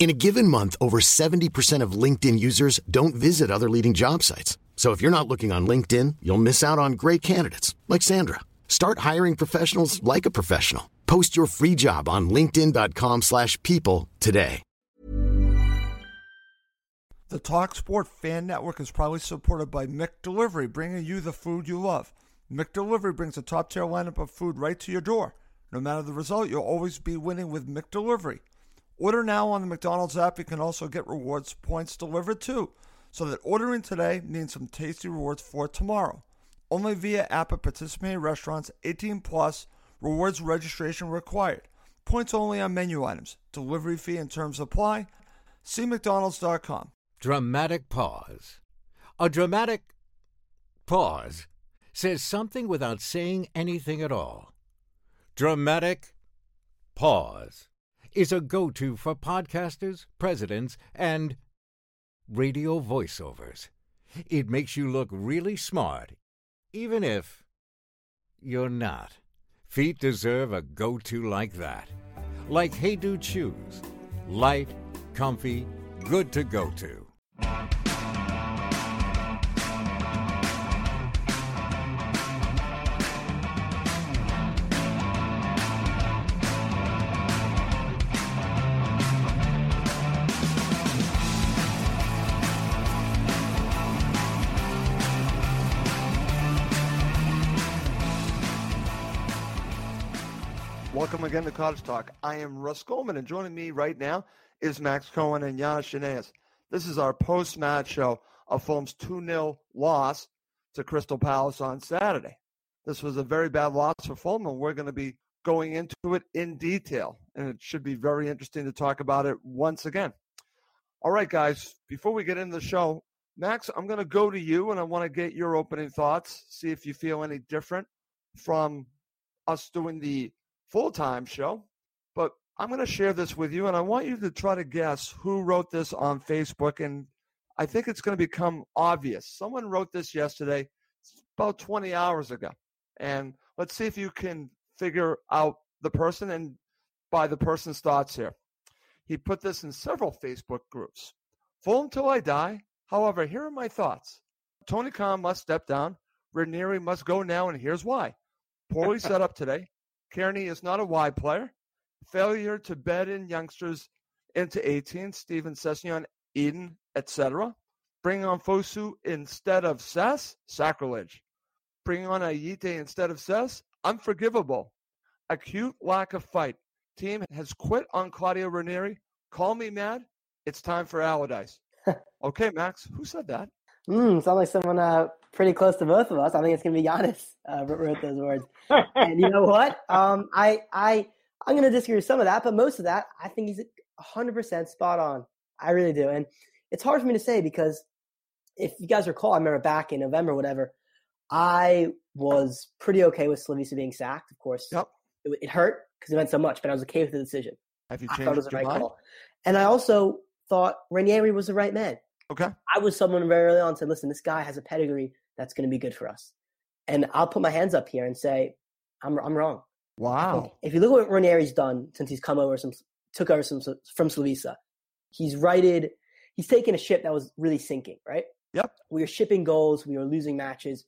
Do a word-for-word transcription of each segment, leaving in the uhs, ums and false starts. In a given month, over seventy percent of LinkedIn users don't visit other leading job sites. So if you're not looking on LinkedIn, you'll miss out on great candidates like Sandra. Start hiring professionals like a professional. Post your free job on linkedin dot com slash people today. The TalkSport Fan Network is proudly supported by McDelivery, bringing you the food you love. McDelivery brings a top-tier lineup of food right to your door. No matter the result, you'll always be winning with McDelivery. Order now on the McDonald's app. You can also get rewards points delivered too, so that ordering today means some tasty rewards for tomorrow. Only via app at participating restaurants, eighteen plus, rewards registration required. Points only on menu items, delivery fee and terms apply. See mcdonalds dot com. Dramatic pause. A dramatic pause says something without saying anything at all. Dramatic pause is a go-to for podcasters, presidents, and radio voiceovers. It makes you look really smart, even if you're not. Feet deserve a go-to like that. Like Hey Dude shoes. Light, comfy, good to go to. Welcome again to Cottage Talk. I am Russ Goldman, and joining me right now is Max Cohen and Giannis Shanaeus. This is our post-match show of Fulham's two nil loss to Crystal Palace on Saturday. This was a very bad loss for Fulham, and we're going to be going into it in detail, and it should be very interesting to talk about it once again. All right, guys, before we get into the show, Max, I'm going to go to you, and I want to get your opening thoughts, see if you feel any different from us doing the full-time show, but I'm going to share this with you, and I want you to try to guess who wrote this on Facebook, and I think it's going to become obvious. Someone wrote this yesterday, about twenty hours ago, and let's see if you can figure out the person and by the person's thoughts here. He put this in several Facebook groups. Fulham till I die. However, here are my thoughts. Tony Khan must step down. Ranieri must go now, and here's why. Poorly set up today. Cairney is not a wide player. Failure to bed in youngsters into eighteen, Steven Sessegnon, Eden, et cetera. Bring on Fosu instead of Sess, sacrilege. Bring on Ayité instead of Sess, unforgivable. Acute lack of fight. Team has quit on Claudio Ranieri. Call me mad. It's time for Allardyce. Okay, Max, who said that? Mm, sounds like someone uh, pretty close to both of us. I think it's going to be Giannis uh, wrote those words. And you know what? Um, I, I, I'm going to disagree with some of that, but most of that, I think he's one hundred percent spot on. I really do. And it's hard for me to say because if you guys recall, I remember back in November, whatever, I was pretty okay with Slaviša being sacked, of course. Yep. It, it hurt because it meant so much, but I was okay with the decision. Have you changed I thought it was the right mind? Call. And I also thought Ranieri was the right man. Okay. I was someone very early on and said, listen, this guy has a pedigree that's going to be good for us. And I'll put my hands up here and say, I'm I'm wrong. Wow. If you look at what Ranieri's done since he's come over, some took over some from Slaviša, he's righted, he's taken a ship that was really sinking, right? Yep. We were shipping goals. We were losing matches.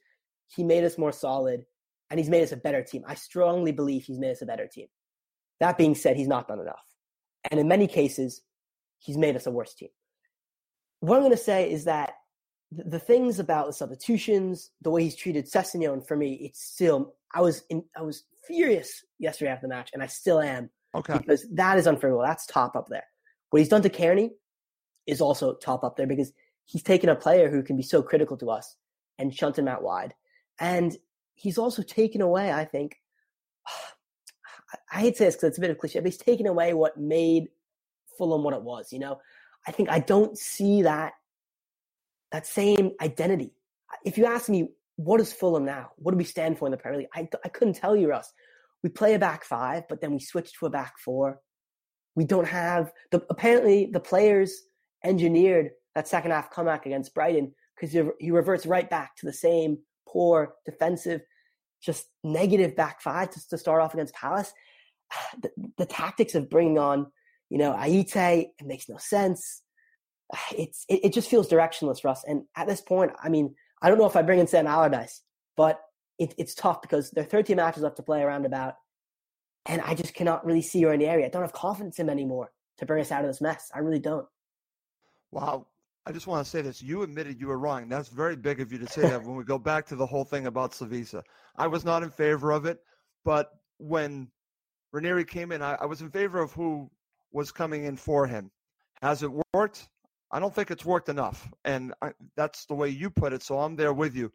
He made us more solid, and he's made us a better team. I strongly believe he's made us a better team. That being said, he's not done enough. And in many cases, he's made us a worse team. What I'm going to say is that the things about the substitutions, the way he's treated Sessegnon, for me, it's still I was in, I was furious yesterday after the match, and I still am. Okay. Because that is unforgivable. That's top up there. What he's done to Cairney is also top up there because he's taken a player who can be so critical to us and shunted him out wide. And he's also taken away, I think, I hate to say this because it's a bit of cliche, but he's taken away what made Fulham what it was, you know? I think I don't see that that same identity. If you ask me, what is Fulham now? What do we stand for in the Premier League? I, I couldn't tell you, Russ. We play a back five, but then we switch to a back four. We don't have the apparently the players engineered that second half comeback against Brighton because he, he reverts right back to the same poor defensive, just negative back five to, to start off against Palace. The, the tactics of bringing on, you know, Ayité, it makes no sense. It's it, it just feels directionless, Russ. And at this point, I mean, I don't know if I bring in Sam Allardyce, but it, it's tough because there are thirteen matches left to play around about, and I just cannot really see Ranieri. I don't have confidence in him anymore to bring us out of this mess. I really don't. Wow. I just want to say this. You admitted you were wrong. That's very big of you to say that when we go back to the whole thing about Slaviša. I was not in favor of it, but when Ranieri came in, I, I was in favor of who was coming in for him. Has it worked? I don't think it's worked enough, and I, that's the way you put it, so I'm there with you.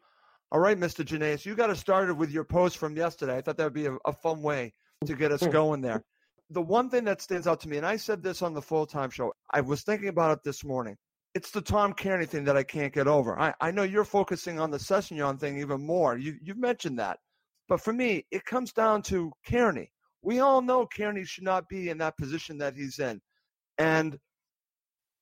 All right, Mister Janaeus, you got us started with your post from yesterday. I thought that would be a, a fun way to get us going there. The one thing that stands out to me, and I said this on the full-time show, I was thinking about it this morning. It's the Tom Cairney thing that I can't get over. I, I know you're focusing on the Sessegnon thing even more. You, you've mentioned that. But for me, it comes down to Cairney. We all know Cairney should not be in that position that he's in. And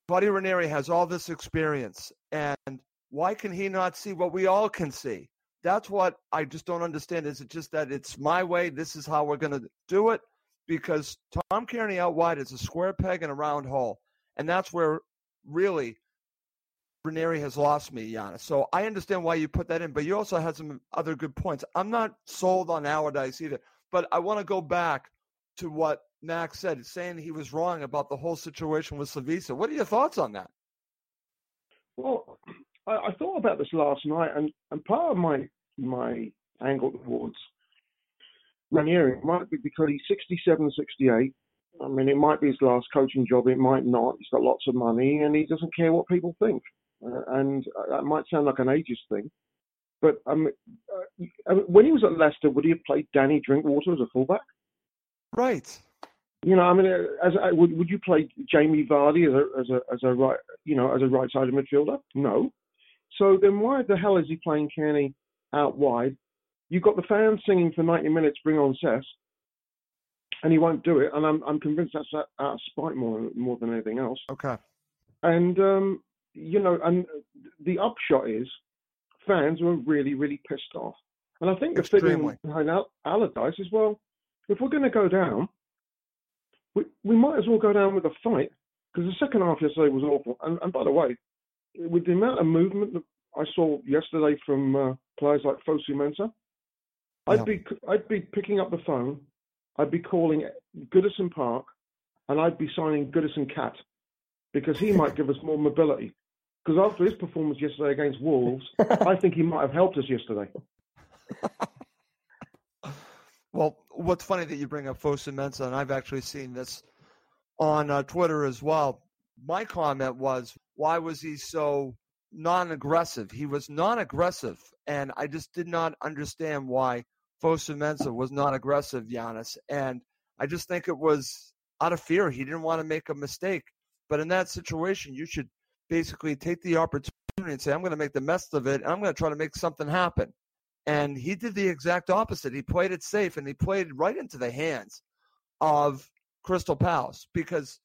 Buddy Ranieri has all this experience. And why can he not see what we all can see? That's what I just don't understand. Is it just that it's my way, this is how we're going to do it? Because Tom Cairney out wide is a square peg in a round hole. And that's where really Ranieri has lost me, Giannis. So I understand why you put that in, but you also had some other good points. I'm not sold on Allardyce either, but I want to go back to what Max said, saying he was wrong about the whole situation with Slaviša. What are your thoughts on that? Well, I, I thought about this last night, and, and part of my my angle towards Ranieri might be because he's sixty-seven, sixty-eight. I mean, it might be his last coaching job. It might not. He's got lots of money, and he doesn't care what people think. Uh, and uh, that might sound like an ageist thing, but um, uh, when he was at Leicester, would he have played Danny Drinkwater as a fullback? Right. You know, I mean, as uh, would would you play Jamie Vardy as a as a as a right you know as a right-sided midfielder? No. So then, why the hell is he playing Cairney out wide? You've got the fans singing for ninety minutes. Bring on Sess. And he won't do it, and I'm I'm convinced that's out of spite more more than anything else. Okay. And um, you know, and the upshot is, fans were really really pissed off, and I think the thing behind Allardyce is, well, if we're going to go down, we we might as well go down with a fight, because the second half yesterday was awful. And, and by the way, with the amount of movement that I saw yesterday from uh, players like Fosu-Mensah, yeah. I'd be I'd be picking up the phone. I'd be calling Goodison Park, and I'd be signing Goodison Cat, because he might give us more mobility. Because after his performance yesterday against Wolves, I think he might have helped us yesterday. Well, what's funny that you bring up Fosu-Mensah, and I've actually seen this on uh, Twitter as well. My comment was, why was he so non-aggressive? He was non-aggressive, and I just did not understand why Fosu-Mensah was not aggressive, Giannis, and I just think it was out of fear. He didn't want to make a mistake. But in that situation, you should basically take the opportunity and say, I'm going to make the mess of it, and I'm going to try to make something happen. And he did the exact opposite. He played it safe, and he played right into the hands of Crystal Palace, because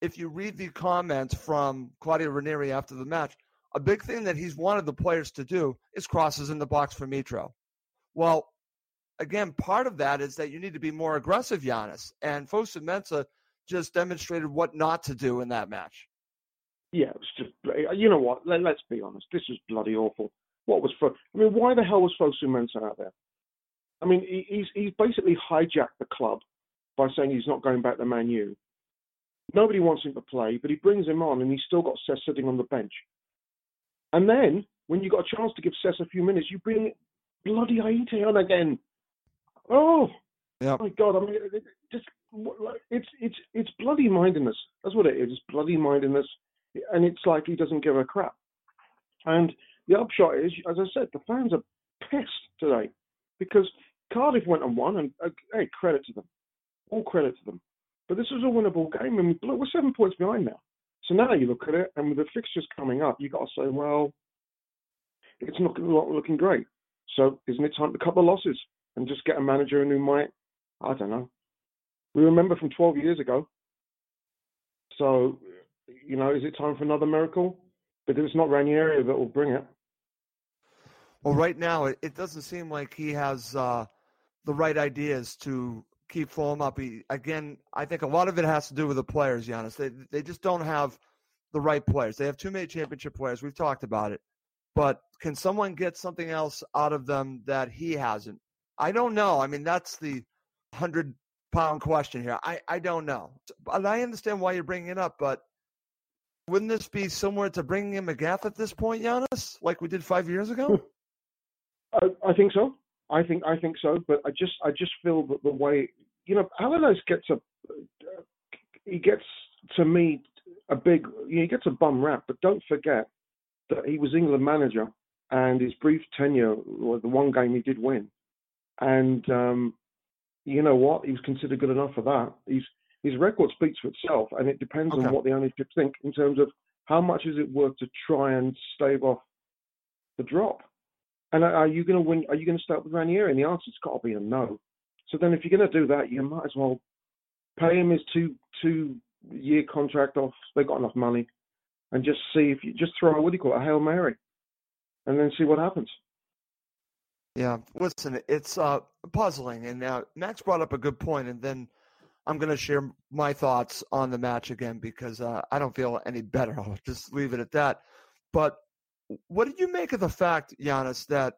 if you read the comments from Claudio Ranieri after the match, a big thing that he's wanted the players to do is crosses in the box for Mitro. Well, again, part of that is that you need to be more aggressive, Giannis. And Fosu-Mensah just demonstrated what not to do in that match. Yeah, it was just, you know what? Let, let's be honest. This is bloody awful. What was Fosu? I mean, why the hell was Fosu-Mensah out there? I mean, he, he's he's basically hijacked the club by saying he's not going back to Man U. Nobody wants him to play, but he brings him on, and he's still got Sess sitting on the bench. And then when you got a chance to give Sess a few minutes, you bring bloody Ayité on again. Oh, yep. My God! I mean, it, it, just it's it's it's bloody mindedness. That's what it is. It's bloody mindedness, and it's like he doesn't give a crap. And the upshot is, as I said, the fans are pissed today because Cardiff went and won, and uh, hey, credit to them, all credit to them. But this was a winnable game, and we blew, we're seven points behind now. So now you look at it, and with the fixtures coming up, you got to say, well, it's not, not looking great. So isn't it time to cut the losses and just get a manager who might, I don't know. We remember from twelve years ago. So, you know, is it time for another miracle? Because it's not Ranieri that will bring it. Well, right now, it, it doesn't seem like he has uh, the right ideas to keep Fulham up. He, again, I think a lot of it has to do with the players, Giannis. They, they just don't have the right players. They have too many championship players. We've talked about it. But can someone get something else out of them that he hasn't? I don't know. I mean, that's the hundred-pound question here. I, I don't know. But I understand why you're bringing it up, but wouldn't this be similar to bringing in McGaff at this point, Giannis, like we did five years ago? I, I think so. I think I think so. But I just I just feel that the way, you know, Allardyce gets a he gets to me a big he gets a bum rap. But don't forget that he was England manager, and his brief tenure, or the one game he did win, and um, you know what, he was considered good enough for that. He's His record speaks for itself, and it depends okay. on what the ownership think in terms of how much is it worth to try and stave off the drop. And are you going to win? Are you going to start with Ranieri? And the answer's got to be a no. So then, if you're going to do that, you might as well pay him his two two year contract off. They've got enough money, and just see if you just throw a what do you call it, a Hail Mary, and then see what happens. Yeah, listen, it's uh, puzzling, and uh, Max brought up a good point, and then I'm going to share my thoughts on the match again because uh, I don't feel any better. I'll just leave it at that. But what did you make of the fact, Giannis, that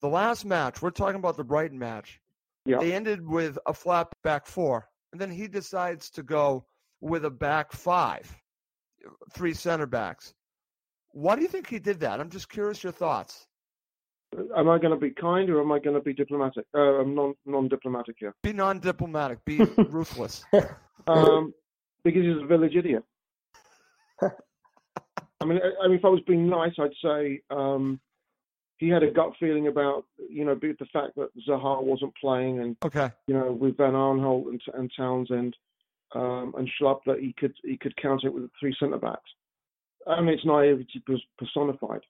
the last match, we're talking about the Brighton match, yeah. they ended with a flat back four, and then he decides to go with a back five, three center backs. Why do you think he did that? I'm just curious your thoughts. Am I going to be kind or am I going to be diplomatic? Uh, I'm non, non-diplomatic here. Be non-diplomatic. Be ruthless. um, because he's a village idiot. I mean, I, I mean, if I was being nice, I'd say um, he had a gut feeling about, you know, the fact that Zaha wasn't playing and, okay. you know, with Van Aanholt and, and Townsend um, and Schlupp that he could he could counter it with three centre-backs. I mean, it's naivety personified.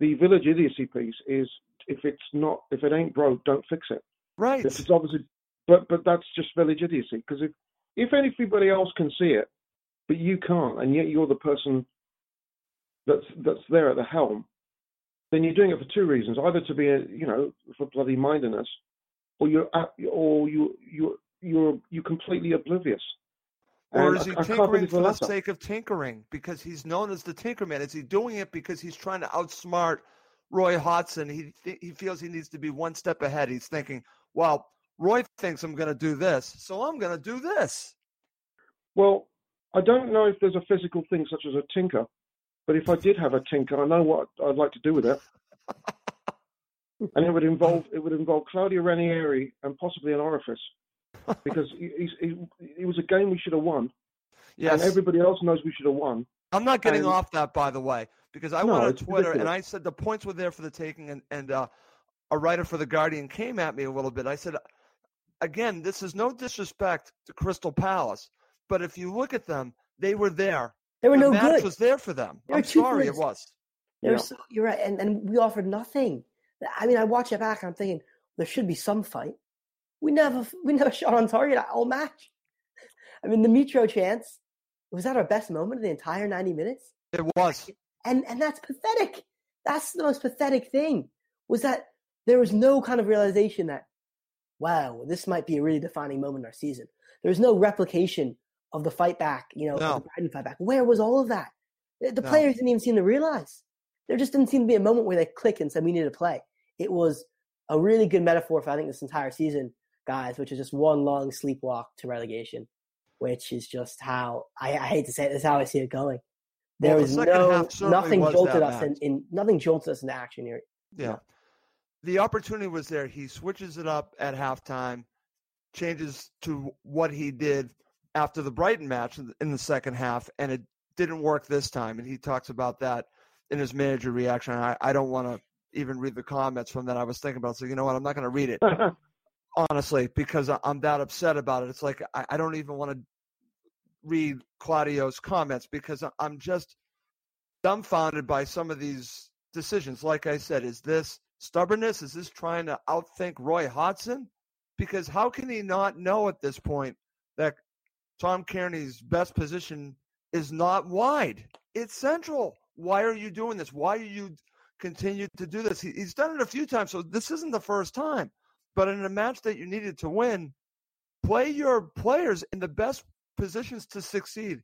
The village idiocy piece is if it's not, if it ain't broke, don't fix it. Right. It's obviously, but but that's just village idiocy because if if anybody else can see it, but you can't, and yet you're the person that's that's there at the helm, then you're doing it for two reasons: either to be a, you know, for bloody mindedness, or you're at, or you you you're you completely oblivious. Or is he tinkering for the sake of tinkering because he's known as the Tinkerman? Is he doing it because he's trying to outsmart Roy Hodgson? He th- he feels he needs to be one step ahead. He's thinking, well, Roy thinks I'm going to do this, so I'm going to do this. Well, I don't know if there's a physical thing such as a tinker, but if I did have a tinker, I know what I'd like to do with it. And it would involve it would involve Claudio Ranieri and possibly an orifice. Because he, he, he was a game we should have won. Yes. And everybody else knows we should have won. I'm not getting and, off that, by the way, because I no, went on Twitter ridiculous. and I said the points were there for the taking, and, and uh, a writer for The Guardian came at me a little bit. I said, again, this is no disrespect to Crystal Palace, but if you look at them, they were there. They were the no match good. was there for them. They I'm sorry, points. it was. You so, you're right, and, and we offered nothing. I mean, I watch it back, and I'm thinking, there should be some fight. We never, we never shot on target all match. I mean, the Mitro chance, was that our best moment of the entire ninety minutes? It was. And and that's pathetic. That's the most pathetic thing, was that there was no kind of realization that, wow, this might be a really defining moment in our season. There was no replication of the fight back, you know, no. of the Brighton fight back. Where was all of that? The, the no. players didn't even seem to realize. There just didn't seem to be a moment where they click and said, we need to play. It was a really good metaphor for, I think, this entire season, guys, which is just one long sleepwalk to relegation, which is just how I, I hate to say it, that's how I see it going. There well, the was no nothing was jolted us in, in nothing jolted us into action here. Yeah. yeah, the opportunity was there. He switches it up at halftime, changes to what he did after the Brighton match in the second half, and it didn't work this time. And he talks about that in his manager reaction. I, I don't want to even read the comments from that. I was thinking about, so you know what, I'm not going to read it. Honestly, because I'm that upset about it. It's like I, I don't even want to read Claudio's comments because I'm just dumbfounded by some of these decisions, like I said, is this stubbornness? Is this trying to outthink Roy Hodgson? Because how can he not know at this point that Tom Kearney's best position is not wide? It's central. Why are you doing this? Why are you continue to do this? He, he's done it a few times, so this isn't the first time. But in a match that you needed to win, play your players in the best positions to succeed.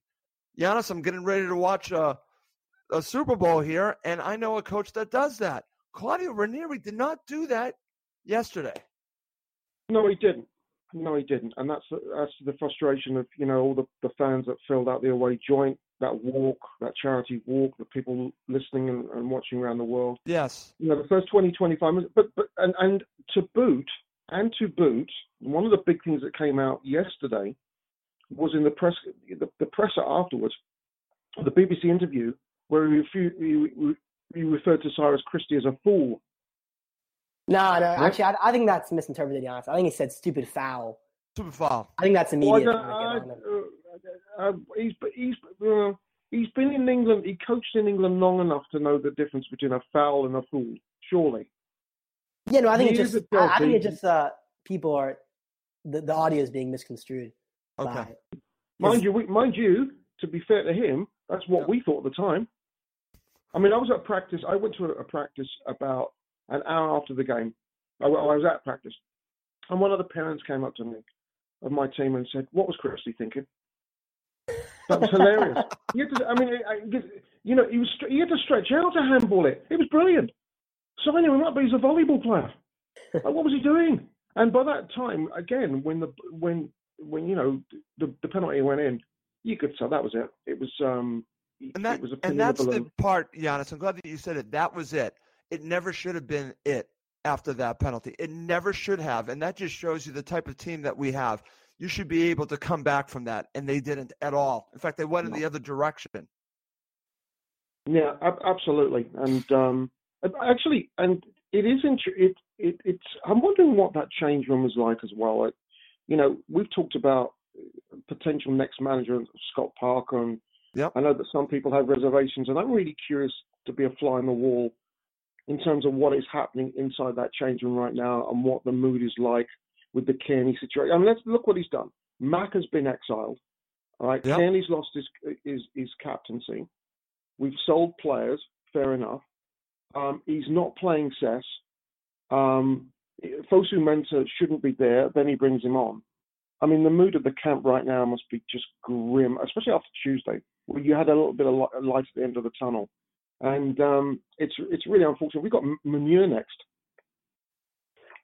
Giannis, I'm getting ready to watch a, a Super Bowl here, and I know a coach that does that. Claudio Ranieri did not do that yesterday. No, he didn't. No, he didn't. And that's that's the frustration of, you know, all the, the fans that filled out the away joint, that walk, that charity walk, the people listening and, and watching around the world. Yes. You know, the first twenty, twenty-five minutes. But, but, and, and to boot, and to boot, one of the big things that came out yesterday was in the press, the, the presser afterwards, the B B C interview, where he, he, he referred to Cyrus Christie as a fool. No, no, actually, I, I think that's misinterpreted, Giannis. I think he said stupid foul. Stupid foul. I think that's immediate. Well, I don't, I, uh, uh, he's, he's, uh, he's been in England, he coached in England long enough to know the difference between a foul and a fool, surely. Yeah, no, I think he it's just, I, I think it's just uh, people are, the, the audio is being misconstrued. Okay. By it. Mind you, we, mind you, to be fair to him, that's what yeah. we thought at the time. I mean, I was at practice, I went to a, a practice about an hour after the game. I, I was at practice. And one of the parents came up to me of my team and said, "What was Christie thinking?" That was hilarious. He had to, I mean, I, you know, he, was, he had to stretch out to handball it. It was brilliant. Sign him up, but he's a volleyball player. Like, what was he doing? And by that time, again, when the when when you know the, the penalty went in, you could tell that was it. It was um. And that it was and that's the part, Giannis. I'm glad that you said it. That was it. It never should have been it after that penalty. It never should have. And that just shows you the type of team that we have. You should be able to come back from that. And they didn't at all. In fact, they went in the other direction. Yeah, ab- absolutely. And um, actually, and it is inter- it, it, it's, I'm wondering what that change room was like as well. It, you know, we've talked about potential next manager, Scott Parker. And yep. I know that some people have reservations. And I'm really curious to be a fly on the wall in terms of what is happening inside that change room right now and what the mood is like with the Cairney situation. I mean, let's look what he's done. Mac has been exiled. All right, yep. Kearney's lost his, his his captaincy. We've sold players, fair enough. Um, he's not playing Sess. Um, Fosu-Mensah shouldn't be there. Then he brings him on. I mean, the mood of the camp right now must be just grim, especially after Tuesday, where you had a little bit of light at the end of the tunnel. And um, it's it's really unfortunate. We've got Manure next.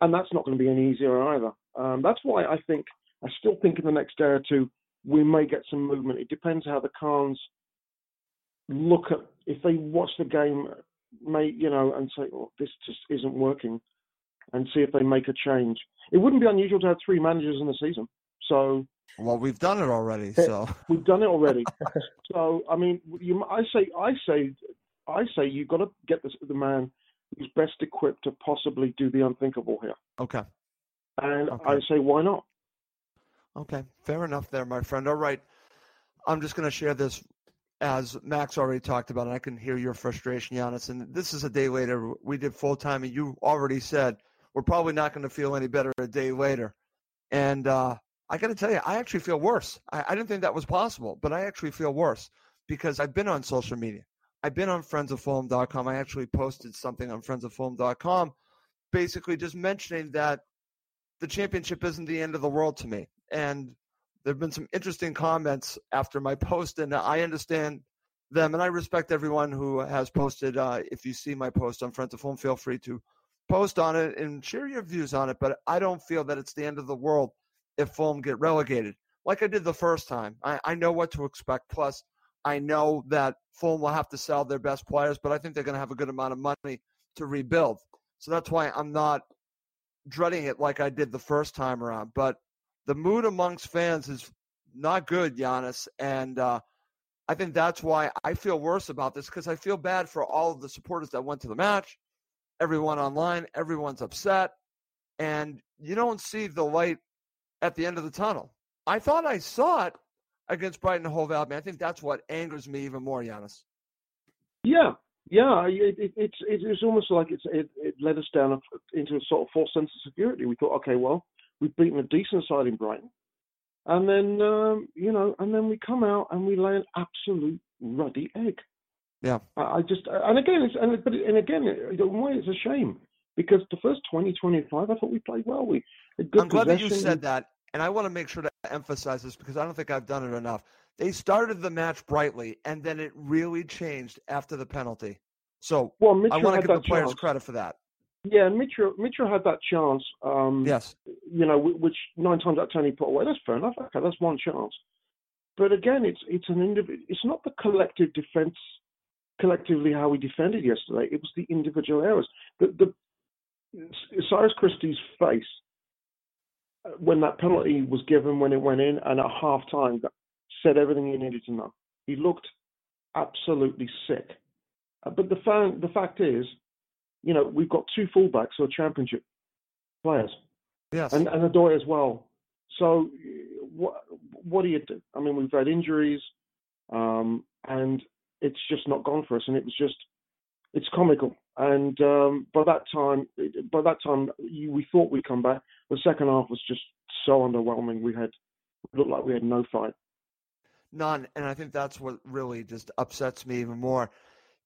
And that's not going to be any easier either. Um, that's why I think, I still think in the next day or two, we may get some movement. It depends how the Khans look at, if they watch the game, may, you know, and say, oh, this just isn't working, and see if they make a change. It wouldn't be unusual to have three managers in the season. So... Well, we've done it already, so... We've done it already. So, I mean, you, I say, I say... I say you've got to get this, the man who's best equipped to possibly do the unthinkable here. Okay. And okay. I say, why not? Okay. Fair enough there, my friend. All right. I'm just going to share this as Max already talked about, and I can hear your frustration, Giannis. And this is a day later. We did full time, and you already said we're probably not going to feel any better a day later. And uh, I got to tell you, I actually feel worse. I, I didn't think that was possible, but I actually feel worse because I've been on social media. I've been on friends of fulham dot com. I actually posted something on friends of fulham dot com basically just mentioning that the championship isn't the end of the world to me. And there have been some interesting comments after my post, and I understand them, and I respect everyone who has posted. Uh, if you see my post on Friends of Fulham, feel free to post on it and share your views on it, but I don't feel that it's the end of the world if Fulham get relegated. Like I did the first time. I, I know what to expect, plus I know that Fulham will have to sell their best players, but I think they're going to have a good amount of money to rebuild. So that's why I'm not dreading it like I did the first time around. But the mood amongst fans is not good, Giannis. And uh, I think that's why I feel worse about this, because I feel bad for all of the supporters that went to the match, everyone online, everyone's upset. And you don't see the light at the end of the tunnel. I thought I saw it against Brighton and Hove Albion. I think that's what angers me even more, Giannis. Yeah, Yeah, it, it, it's it was almost like it's, it it led us down a, into a sort of false sense of security. We thought, okay, well, we've beaten a decent side in Brighton, and then um, you know, and then we come out and we lay an absolute ruddy egg. Yeah, I, I just and again, it's, and but and again, in a way, it's a shame because the first twenty, twenty-five, I thought we played well. We had good I'm glad that you said that, and I want to make sure to emphasize this because I don't think I've done it enough. They started the match brightly, and then it really changed after the penalty. So well, I want to give the players chance. Credit for that. Yeah, Mitro, Mitro had that chance. Um, yes. You know, which nine times out of ten he put away. That's fair enough. Okay, that's one chance. But again, it's it's an individual. It's not the collective defense, collectively how we defended yesterday. It was the individual errors. The, the Cyrus Christie's face when that penalty was given, when it went in, and at half time. That, said everything you needed to know. He looked absolutely sick. But the, fan, the fact is, you know, we've got two fullbacks who are championship players. Yes. And, and Odoi as well. So what, what do you do? I mean, we've had injuries, um, and it's just not gone for us. And it was just, it's comical. And um, by that time, by that time, you, we thought we'd come back. The second half was just so underwhelming. We had, it looked like we had no fight. None, and I think that's what really just upsets me even more,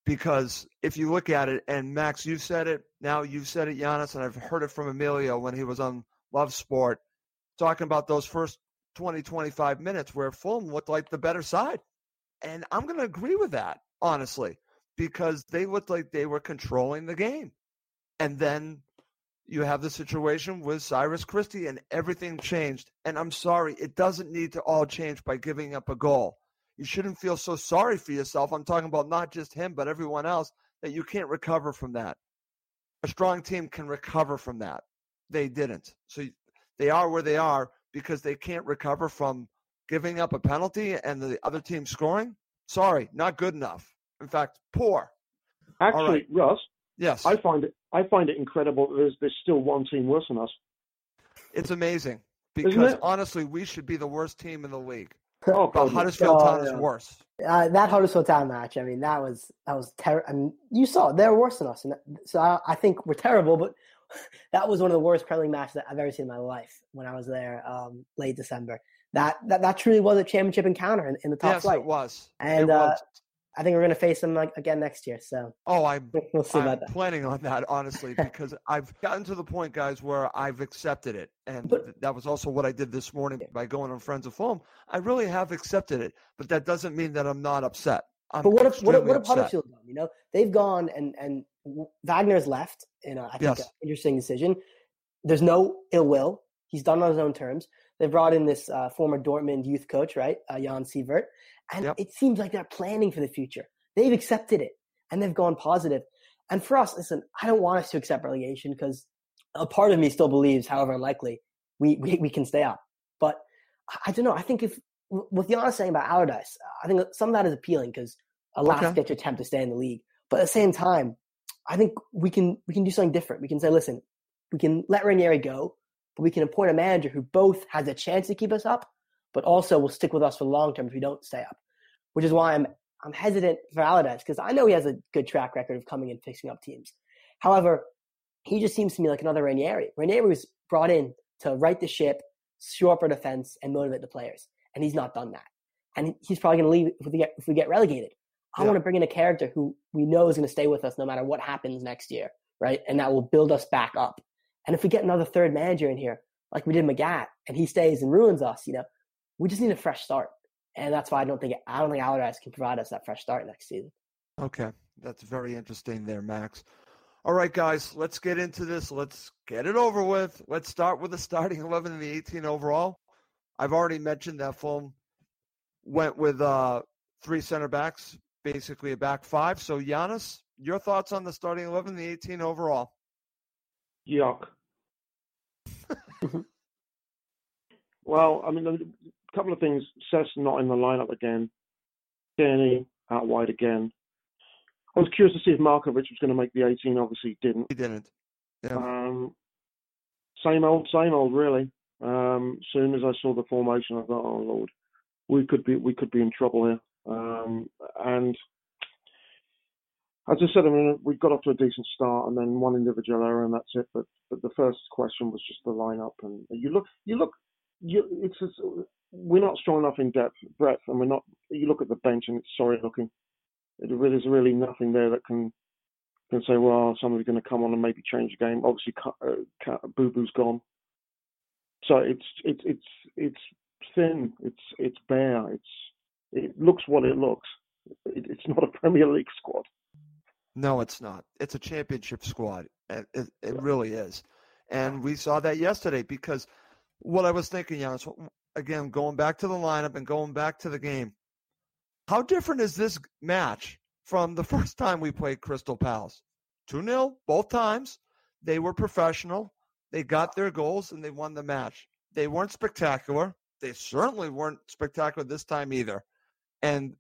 because if you look at it, and Max, you've said it, now you've said it, Giannis, and I've heard it from Emilio when he was on Love Sport, talking about those first twenty, twenty-five minutes where Fulham looked like the better side. And I'm going to agree with that, honestly, because they looked like they were controlling the game. And then you have the situation with Cyrus Christie and everything changed. And I'm sorry, it doesn't need to all change by giving up a goal. You shouldn't feel so sorry for yourself. I'm talking about not just him, but everyone else, that you can't recover from that. A strong team can recover from that. They didn't. So they are where they are because they can't recover from giving up a penalty and the other team scoring. Sorry, not good enough. In fact, poor. Actually, all right. Russ. Yes. I find it I find it incredible that there's, there's still one team worse than us. It's amazing because, honestly, we should be the worst team in the league. Oh, but Huddersfield oh, Town yeah. is worse. Uh, that Huddersfield Town match, I mean, that was that was terrible. I mean, you saw, they're worse than us. And that, so I, I think we're terrible, but that was one of the worst Premier League matches that I've ever seen in my life when I was there um, late December. That, that that truly was a championship encounter in, in the top yes, flight. Yes, it was. And, it uh, was. I think we're going to face them like, again next year. So oh, I'm, we'll see I'm about planning on that, honestly, because I've gotten to the point, guys, where I've accepted it. And but, that was also what I did this morning by going on Friends of Fulham. I really have accepted it, but that doesn't mean that I'm not upset. I'm but what if what if, what if Huddersfield done? You know, they've gone and, and Wagner's left in a, I think yes. an interesting decision. There's no ill will. He's done on his own terms. They brought in this uh, former Dortmund youth coach, right, uh, Jan Sievert. And yep. it seems like they're planning for the future. They've accepted it, and they've gone positive. And for us, listen, I don't want us to accept relegation because a part of me still believes, however unlikely, we we, we can stay up. But I don't know. I think if with Giannis saying about Allardyce, I think some of that is appealing because a last-ditch okay. attempt to stay in the league. But at the same time, I think we can we can do something different. We can say, listen, we can let Ranieri go, but we can appoint a manager who both has a chance to keep us up, but also will stick with us for the long term if we don't stay up, which is why I'm I'm hesitant for Allardyce because I know he has a good track record of coming and fixing up teams. However, he just seems to me like another Ranieri. Ranieri was brought in to right the ship, shore up our defense, and motivate the players, and he's not done that. And he's probably going to leave if we get, if we get relegated. I yeah. want to bring in a character who we know is going to stay with us no matter what happens next year, right? And that will build us back up. And if we get another third manager in here, like we did Magat, and he stays and ruins us, you know, we just need a fresh start, and that's why I don't think I don't think Allardyce can provide us that fresh start next season. Okay, that's very interesting there, Max. All right, guys, let's get into this. Let's get it over with. Let's start with the starting eleven and the eighteen overall. I've already mentioned that Fulham went with uh, three center backs, basically a back five. So, Giannis, your thoughts on the starting eleven and the eighteen overall? Yuck. Well, I mean, a couple of things. Sess not in the lineup again. Cairney out wide again. I was curious to see if Markovic was going to make the eighteen. Obviously, he didn't. He didn't. Yeah. Um, same old, same old, really. Um, soon as I saw the formation, I thought, "Oh Lord, we could be, we could be in trouble here." Um, and as I said, I mean, we got off to a decent start, and then one individual error, and that's it. But, but the first question was just the lineup, and you look, you look, you, it's just, we're not strong enough in depth, breadth, and we're not. You look at the bench, and it's sorry looking. It really, there's really nothing there that can can say, well, somebody's going to come on and maybe change the game. Obviously, uh, Boo Boo's gone, so it's it's it's it's thin, it's it's bare, it's it looks what it looks. It, it's not a Premier League squad. No, it's not. It's a championship squad. It, it, it really is. And we saw that yesterday because what I was thinking, Giannis, again, going back to the lineup and going back to the game, how different is this match from the first time we played Crystal Palace? two nil, both times. They were professional. They got their goals, and they won the match. They weren't spectacular. They certainly weren't spectacular this time either. And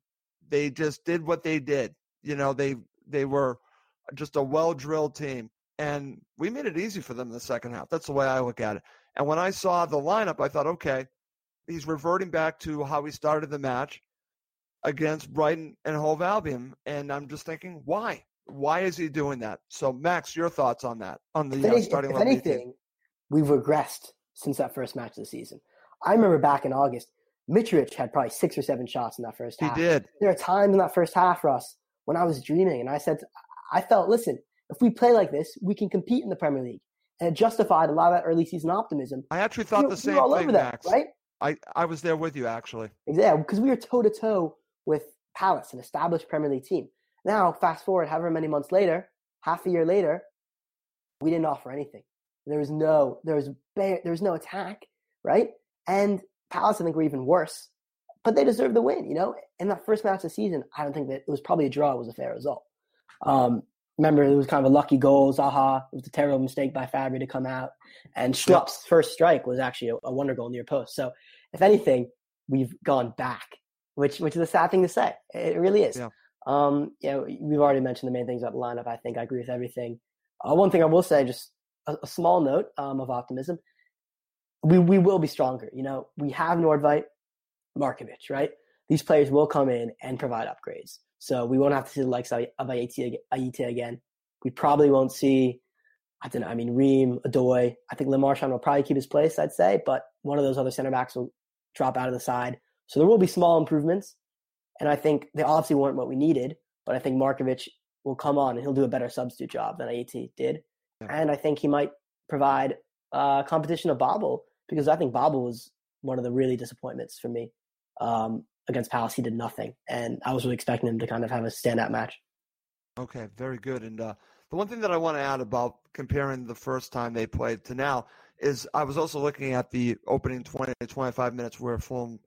they just did what they did. You know, they – They were just a well-drilled team, and we made it easy for them in the second half. That's the way I look at it. And when I saw the lineup, I thought, okay, he's reverting back to how he started the match against Brighton and Hove Albion, and I'm just thinking, why? Why is he doing that? So, Max, your thoughts on that, on the uh, starting lineup? If anything, we've regressed since that first match of the season. I remember back in August, Mitrovic had probably six or seven shots in that first half. He did. There are times in that first half, Russ, when I was dreaming, and I said, I felt, listen, if we play like this, we can compete in the Premier League. And it justified a lot of that early season optimism. I actually thought we, the same we all thing, over that, Max. Right? I, I was there with you, actually. Yeah, because we were toe-to-toe with Palace, an established Premier League team. Now, fast forward however many months later, half a year later, we didn't offer anything. There was no, there was bare, there was no attack, right? And Palace, I think, were even worse. But they deserve the win, you know. In that first match of the season, I don't think that it was probably a draw. It was a fair result. Um, remember, it was kind of a lucky goal. Zaha, it was a terrible mistake by Fabry to come out, and Schlupp's first strike was actually a, a wonder goal near post. So, if anything, we've gone back, which which is a sad thing to say. It really is. Yeah. Um, you know, we've already mentioned the main things about the lineup. I think I agree with everything. Uh, one thing I will say, just a, a small note um, of optimism. We we will be stronger. You know, we have Nordveit. Markovic, right? These players will come in and provide upgrades. So we won't have to see the likes of Ayité again. We probably won't see, I don't know, I mean, Reem, Odoi. I think Le Marchand will probably keep his place, I'd say, but one of those other center backs will drop out of the side. So there will be small improvements. And I think they obviously weren't what we needed, but I think Markovic will come on and he'll do a better substitute job than Ayité did. Yeah. And I think he might provide uh, competition to Babel, because I think Babel was one of the really disappointments for me. Um, against Palace, he did nothing, and I was really expecting him to kind of have a standout match. Okay, very good. And uh, the one thing that I want to add about comparing the first time they played to now is I was also looking at the opening twenty to twenty-five minutes where Fulham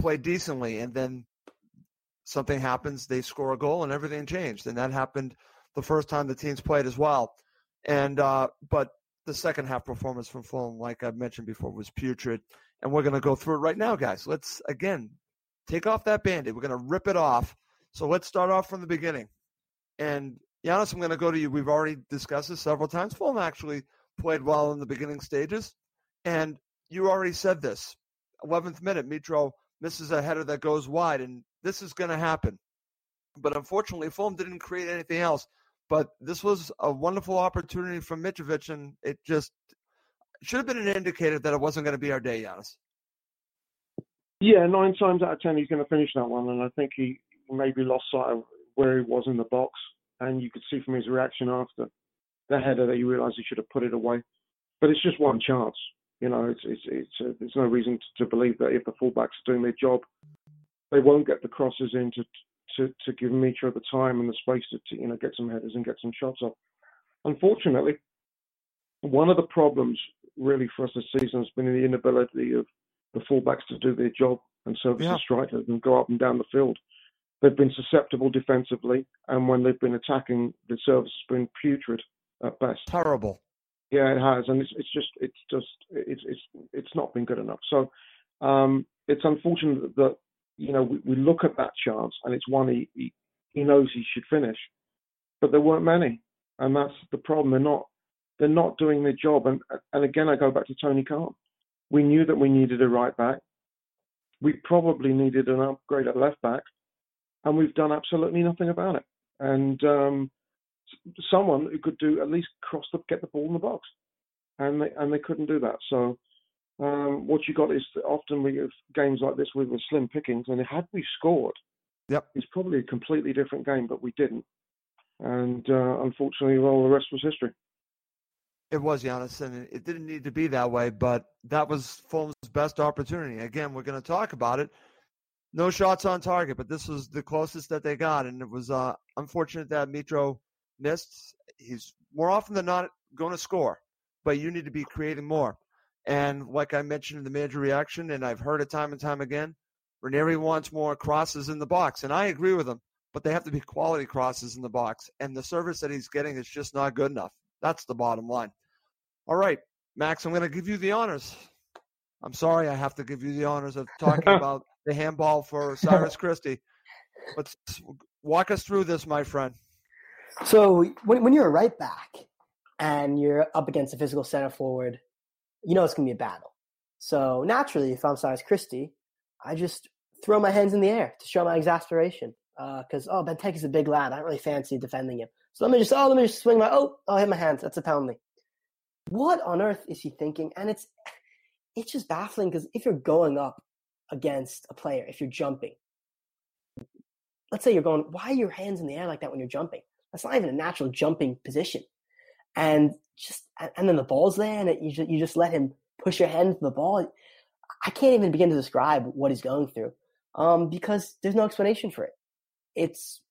played decently, and then something happens, they score a goal, and everything changed. And that happened the first time the teams played as well. And uh, but the second half performance from Fulham, like I mentioned before, was putrid. And we're going to go through it right now, guys. Let's, again, take off that Band-Aid. We're going to rip it off. So let's start off from the beginning. And, Giannis, I'm going to go to you. We've already discussed this several times. Fulham actually played well in the beginning stages. And you already said this. eleventh minute, Mitro misses a header that goes wide, and this is going to happen. But unfortunately, Fulham didn't create anything else. But this was a wonderful opportunity for Mitrovic, and it just – should have been an indicator that it wasn't going to be our day, Giannis. Yeah, nine times out of ten, he's going to finish that one. And I think he maybe lost sight of where he was in the box. And you could see from his reaction after the header that he realised he should have put it away. But it's just one chance. You know, it's, it's, it's uh, there's no reason to, to believe that if the fullbacks are doing their job, they won't get the crosses in to to, to give Mitra the time and the space to, to, you know, get some headers and get some shots off. Unfortunately, one of the problems really for us this season has been the inability of the fullbacks to do their job and service yeah. the strikers and go up and down the field. They've been susceptible defensively, and when they've been attacking, the service has been putrid at best. Terrible. Yeah, it has, and it's, it's just, it's just, it's, it's, it's not been good enough. So um, it's unfortunate that, you know, we, we look at that chance and it's one he, he he knows he should finish, but there weren't many, and that's the problem. They're not. They're not doing their job. And and again, I go back to Tony Khan. We knew that we needed a right back. We probably needed an upgrade at left back. And we've done absolutely nothing about it. and um, someone who could do at least cross the get the ball in the box, and they and they couldn't do that. So um, what you got is that often we have games like this with, with slim pickings, and had we scored, yep, it's probably a completely different game, but we didn't, and uh, unfortunately, well, the rest was history. It was, Giannis, and it didn't need to be that way, but that was Fulham's best opportunity. Again, we're going to talk about it. No shots on target, but this was the closest that they got, and it was uh, unfortunate that Mitro missed. He's more often than not going to score, but you need to be creating more. And like I mentioned in the manager reaction, and I've heard it time and time again, Ranieri wants more crosses in the box, and I agree with him, but they have to be quality crosses in the box, and the service that he's getting is just not good enough. That's the bottom line. All right, Max, I'm going to give you the honors. I'm sorry I have to give you the honors of talking about the handball for Cyrus Christie. Let's walk us through this, my friend. So when, when you're a right back and you're up against a physical center forward, you know it's going to be a battle. So naturally, if I'm Cyrus Christie, I just throw my hands in the air to show my exasperation. Because, uh, oh, Benteke is a big lad. I don't really fancy defending him. So let me just, oh, let me just swing my, oh, I'll hit my hands. That's a penalty. What on earth is he thinking? And it's it's just baffling because if you're going up against a player, if you're jumping, let's say you're going, why are your hands in the air like that when you're jumping? That's not even a natural jumping position. And just and then the ball's there and it, you, just, you just let him push your hand to the ball. I can't even begin to describe what he's going through um, because there's no explanation for it. It's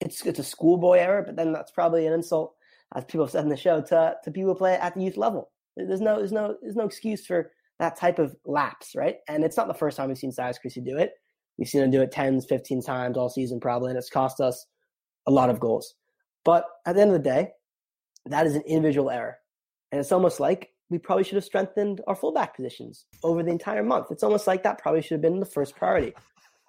it's it's a schoolboy error, but then that's probably an insult, as people have said in the show, to, to people who play at the youth level. There's no there's no there's no excuse for that type of lapse, right? And it's not the first time we've seen Cyrus Christie do it. We've seen him do it ten, fifteen times all season probably, and it's cost us a lot of goals. But at the end of the day, that is an individual error. And it's almost like we probably should have strengthened our fullback positions over the entire month. It's almost like that probably should have been the first priority.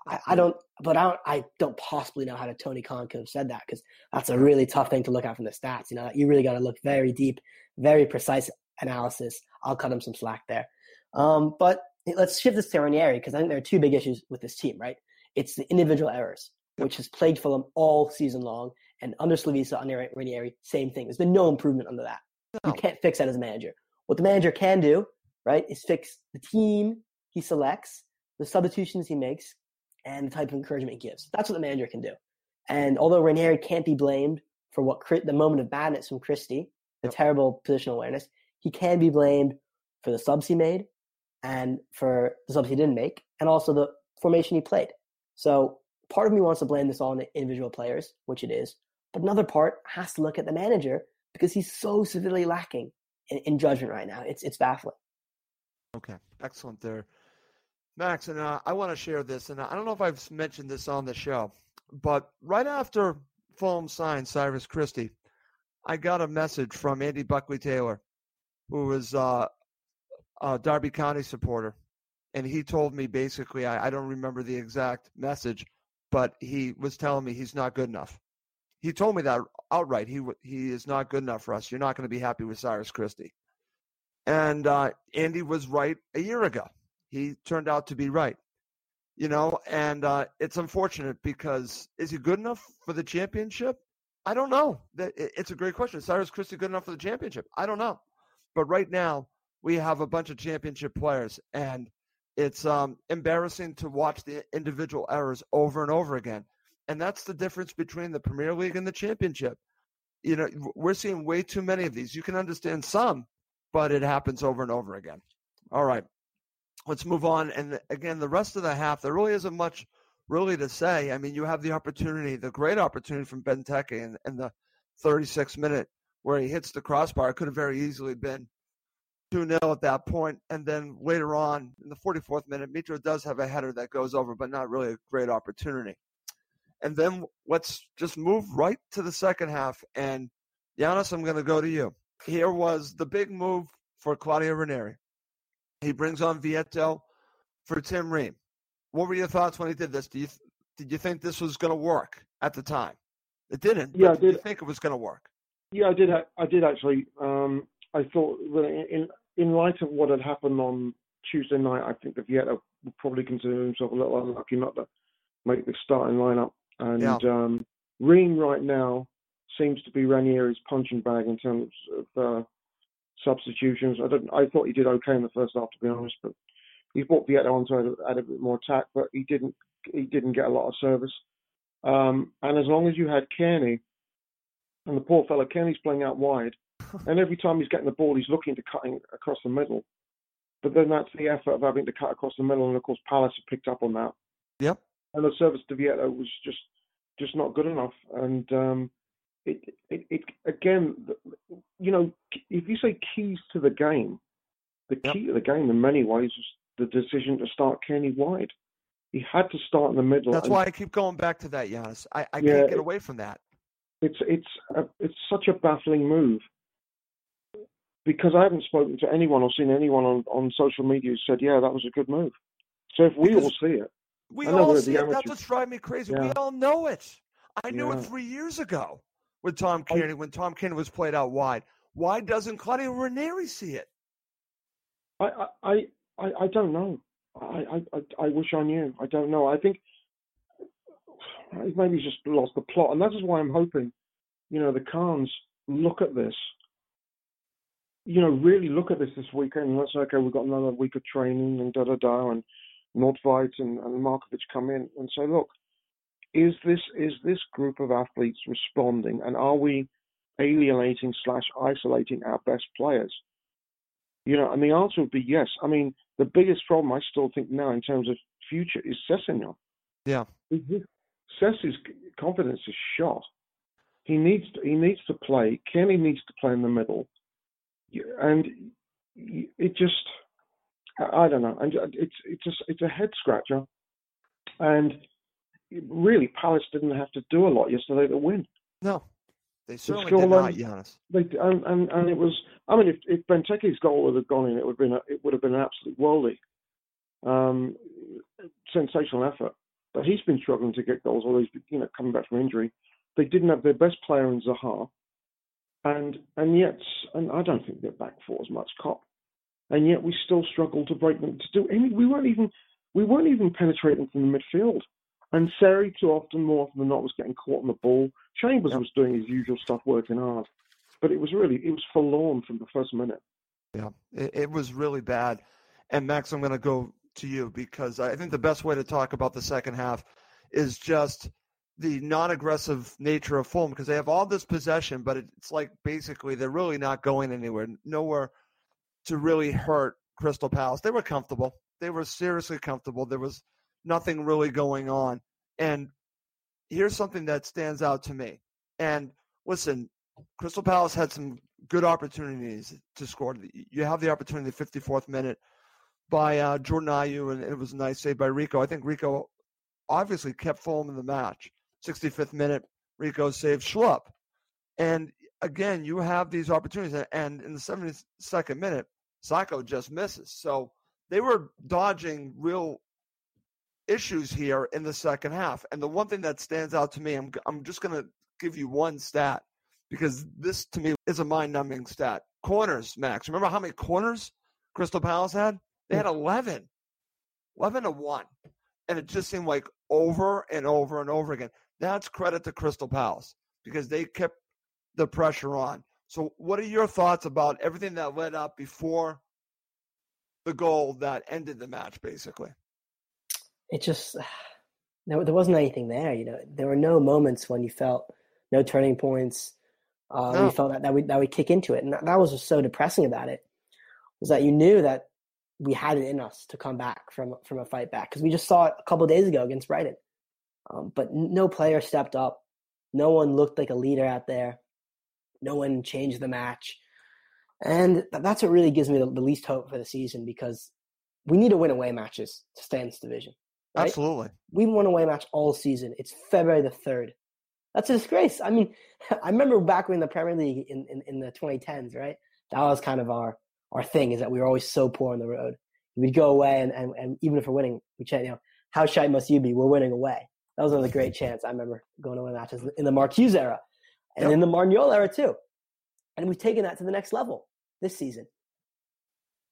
I, I don't, but I don't, I don't possibly know how to Tony Khan could have said that, because that's a really tough thing to look at from the stats. You know, you really got to look very deep, very precise analysis. I'll cut him some slack there. Um, but let's shift this to Ranieri, because I think there are two big issues with this team, right? It's the individual errors, which has plagued Fulham all season long, and under Slaviša, under Ranieri, same thing. There's been no improvement under that. No. You can't fix that as a manager. What the manager can do, right, is fix the team he selects, the substitutions he makes, and the type of encouragement he gives. That's what the manager can do. And although Ranieri can't be blamed for what the moment of badness from Christie, the yep. terrible positional awareness, he can be blamed for the subs he made and for the subs he didn't make, and also the formation he played. So part of me wants to blame this all on the individual players, which it is, but another part has to look at the manager, because he's so severely lacking in, in judgment right now. It's, it's baffling. Okay, excellent there, Max, and uh, I want to share this, and I don't know if I've mentioned this on the show, but right after Fulham signed Cyrus Christie, I got a message from Andy Buckley-Taylor, who was uh, a Derby County supporter, and he told me basically, I, I don't remember the exact message, but he was telling me he's not good enough. He told me that outright. He he is not good enough for us. You're not going to be happy with Cyrus Christie. And uh, Andy was right a year ago. He turned out to be right, you know, and uh, it's unfortunate, because is he good enough for the championship? I don't know. It's a great question. Is Cyrus Christie good enough for the championship? I don't know. But right now we have a bunch of championship players, and it's um, embarrassing to watch the individual errors over and over again. And that's the difference between the Premier League and the championship. You know, we're seeing way too many of these. You can understand some, but it happens over and over again. All right. Let's move on. And again, the rest of the half, there really isn't much really to say. I mean, you have the opportunity, the great opportunity from Benteke in, in the thirty-sixth minute where he hits the crossbar. It could have very easily been two nil at that point. And then later on in the forty-fourth minute, Mitro does have a header that goes over, but not really a great opportunity. And then let's just move right to the second half. And Giannis, I'm going to go to you. Here was the big move for Claudio Ranieri. He brings on Vietto for Tim Ream. What were your thoughts when he did this? Do you th- did you think this was going to work at the time? It didn't. Yeah, but I did. Did you think it was going to work? Yeah, I did. Ha- I did actually. Um, I thought that in in light of what had happened on Tuesday night, I think that Vietto would probably consider himself a little unlucky not to make the starting lineup, and yeah. um, Reem right now seems to be Ranieri's punching bag in terms of uh, substitutions. I don't. I thought he did okay in the first half, to be honest, but he brought Vietto on to add a bit more attack, but he didn't. He didn't get a lot of service. Um, and as long as you had Cairney, and the poor fellow Cairney's playing out wide, and every time he's getting the ball, he's looking to cutting across the middle. But then that's the effort of having to cut across the middle, and of course Palace have picked up on that. Yep. And the service to Vietto was just just not good enough. And um, it, it it again, you know, if you say keys to the game, the key yep. to the game in many ways is the decision to start Cairney wide. He had to start in the middle. That's and, why I keep going back to that, Giannis. I, I yeah, can't get away from that. It's it's a, it's such a baffling move, because I haven't spoken to anyone or seen anyone on, on social media who said, yeah, that was a good move. So if we because all see it. We all see it. That's what's driving me crazy. Yeah. We all know it. I knew yeah. it three years ago with Tom Kearney, when Tom Kearney was played out wide. Why doesn't Claudio Ranieri see it? I I, I, I don't know. I, I, I wish I knew. I don't know. I think maybe he's just lost the plot. And that is why I'm hoping, you know, the Khans look at this, you know, really look at this this weekend and let's say, okay, we've got another week of training and da-da-da, and Nordveit and, and Markovic come in and say, look, is this is this group of athletes responding, and are we alienating slash isolating our best players? You know, and the answer would be yes. I mean, the biggest problem I still think now in terms of future is Sessegnon. Yeah. Mm-hmm. Sess's confidence is shot. He needs to, he needs to play. Kenny needs to play in the middle, and it just I don't know. And it's it's just it's a head scratcher, and really Palace didn't have to do a lot yesterday to win. No. They certainly did not, Giannis. They, and, and, and it was, I mean, if, if Benteke's goal would have gone in, it would have been, a, it would have been an absolute worldie. Um, sensational effort. But he's been struggling to get goals, although he's been, you know, coming back from injury. They didn't have their best player in Zaha. And and yet, and I don't think their back four is much cop. And yet we still struggled to break them to do any, we weren't even, we weren't even penetrating from the midfield. And Seri, too often, more often than not, was getting caught on the ball. Chambers yep. was doing his usual stuff, working hard. But it was really, it was forlorn from the first minute. Yeah, it, it was really bad. And, Max, I'm going to go to you, because I think the best way to talk about the second half is just the non-aggressive nature of Fulham, because they have all this possession, but it, it's like basically they're really not going anywhere, nowhere to really hurt Crystal Palace. They were comfortable. They were seriously comfortable. There was nothing really going on. And here's something that stands out to me. And listen, Crystal Palace had some good opportunities to score. You have the opportunity in the fifty-fourth minute by uh, Jordan Ayew, and it was a nice save by Rico. I think Rico obviously kept Fulham in the match. sixty-fifth minute, Rico saved Schlupp. And again, you have these opportunities. And in the seventy-second minute, Sacco just misses. So they were dodging real issues here in the second half. And the one thing that stands out to me, I'm I'm just going to give you one stat, because this to me is a mind-numbing stat. Corners, Max. Remember how many corners Crystal Palace had? They had eleven. eleven to one. And it just seemed like over and over and over again. That's credit to Crystal Palace, because they kept the pressure on. So what are your thoughts about everything that led up before the goal that ended the match, basically? It just, there wasn't anything there, you know. There were no moments when you felt no turning points. Um, no. You felt that, that we that we kick into it, and that, that was just so depressing about it, was that you knew that we had it in us to come back from from a fight back, because we just saw it a couple of days ago against Brighton. Um, but no player stepped up. No one looked like a leader out there. No one changed the match, and that's what really gives me the, the least hope for the season, because we need to win away matches to stay in this division. Right? Absolutely. We've won away match all season. It's February the third. That's a disgrace. I mean, I remember back when the Premier League in, in, in the twenty tens, right? That was kind of our, our thing, is that we were always so poor on the road. We'd go away, and, and, and even if we're winning, we chant, you know, how shite must you be? We're winning away. That was another great chance. I remember going away matches in the Marquise era and yep. in the Marniol era too. And we've taken that to the next level this season.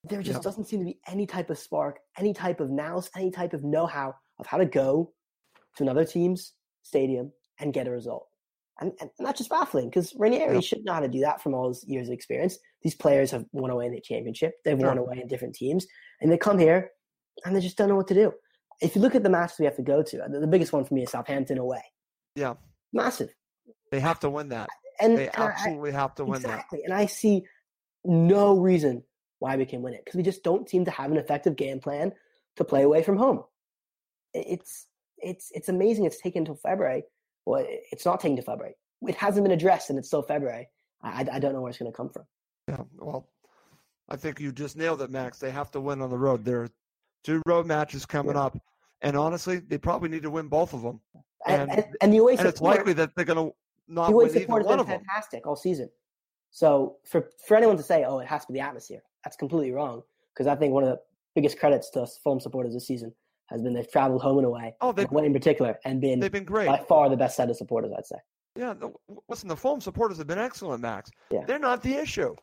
There just yep. doesn't seem to be any type of spark, any type of nous, any type of know-how of how to go to another team's stadium and get a result. And, and that's just baffling because Ranieri yeah. should know how to do that from all his years of experience. These players have won away in the championship. They've yeah. won away in different teams. And they come here and they just don't know what to do. If you look at the matches we have to go to, the biggest one for me is Southampton away. Yeah. Massive. They have to win that. And they absolutely I, have to win exactly. that. And I see no reason why we can win it because we just don't seem to have an effective game plan to play away from home. It's it's it's amazing it's taken until February. Well, it's not taken to February. It hasn't been addressed, and it's still February. I, I don't know where it's going to come from. Yeah, well, I think you just nailed it, Max. They have to win on the road. There are two road matches coming yeah. up, and honestly, they probably need to win both of them. And, and, and the away and support, it's likely that they're going to not the away win support either one of them. Fantastic all season. So for for anyone to say, oh, it has to be the atmosphere, that's completely wrong. Because I think one of the biggest credits to us Fulham supporters this season has been they've traveled home and away, oh, away in particular, and been, they've been great. By far the best set of supporters, I'd say. Yeah, the, listen, the Fulham supporters have been excellent, Max. Yeah. They're not the issue.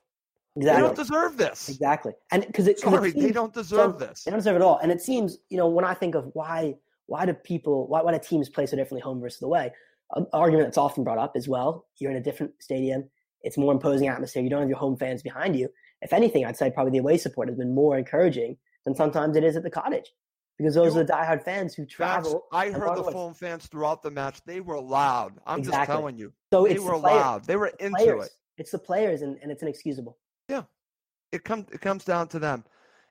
Exactly. They don't deserve this. Exactly. And because it, Sorry, it seems, they don't deserve so, this. They don't deserve it all. And it seems, you know, when I think of why why do people, why, why do teams play so differently home versus away, an argument that's often brought up is, well, you're in a different stadium. It's more imposing atmosphere. You don't have your home fans behind you. If anything, I'd say probably the away support has been more encouraging than sometimes it is at the Cottage. Because those you, are the diehard fans who travel. Max, I heard the Fulham fans throughout the match. They were loud. I'm exactly. just telling you. So they it's were the loud. They were it's into players. it. It's the players, and, and it's inexcusable. Yeah. It, come, it comes down to them.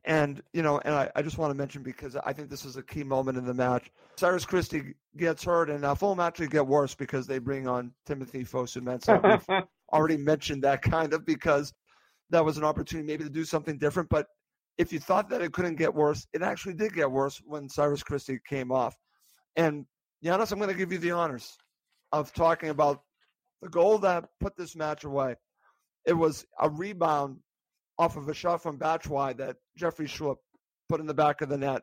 And, you know, and I, I just want to mention, because I think this is a key moment in the match, Cyrus Christie gets hurt, and now Fulham actually get worse because they bring on Timothy Fosu-Mensah. We've already mentioned that kind of because that was an opportunity maybe to do something different, but if you thought that it couldn't get worse, it actually did get worse when Cyrus Christie came off. And, Giannis, I'm going to give you the honors of talking about the goal that put this match away. It was a rebound off of a shot from Batchway that Jeffrey Schlupp put in the back of the net.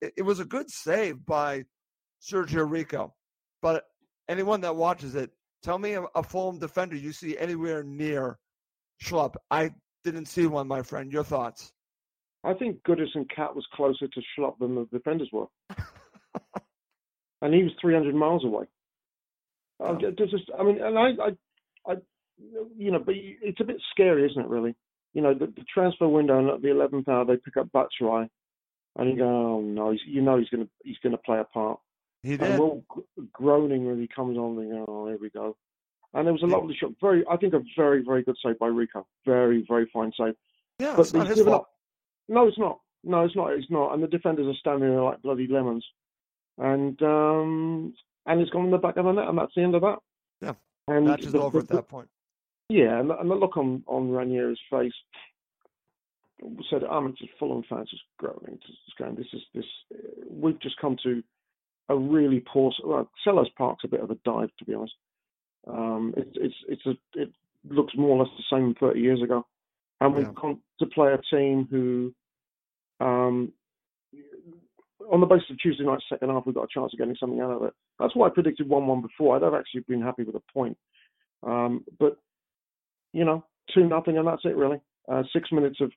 It, it was a good save by Sergio Rico. But anyone that watches it, tell me a, a Fulham defender you see anywhere near Schlupp. I didn't see one, my friend. Your thoughts? I think Goodison Cat was closer to Schlupp than the defenders were. And he was three hundred miles away. Oh. I, just, I mean, and I, I, I, you know, but it's a bit scary, isn't it, really? You know, the, the transfer window, and at the eleventh hour, they pick up Batshuayi. And you go, oh, no, he's, you know he's going to he's gonna play a part. He did. And Will Groening really comes on and go, oh, here we go. And there was a lovely shot. Very, I think a very, very good save by Rico. Very, very fine save. Yeah, but it's not his fault. No, it's not. No, it's not. It's not. And the defenders are standing there like bloody lemons. And um, and it's gone in the back of the net, and that's the end of that. Yeah, and match is the, over the, at that point. Yeah, and the, and the look on, on Ranieri's face said, I'm just Fulham fans just growing. Just going, this is this. We've just come to a really poor. Well, Sellers Park's a bit of a dive, to be honest. Um, it, it's it's a, it looks more or less the same thirty years ago. And we've yeah. gone to play a team who, um, on the basis of Tuesday night's second half, we've got a chance of getting something out of it. That's why I predicted one one before. I'd have actually been happy with a point. Um, but, you know, two nothing, and that's it, really. Uh, six minutes of,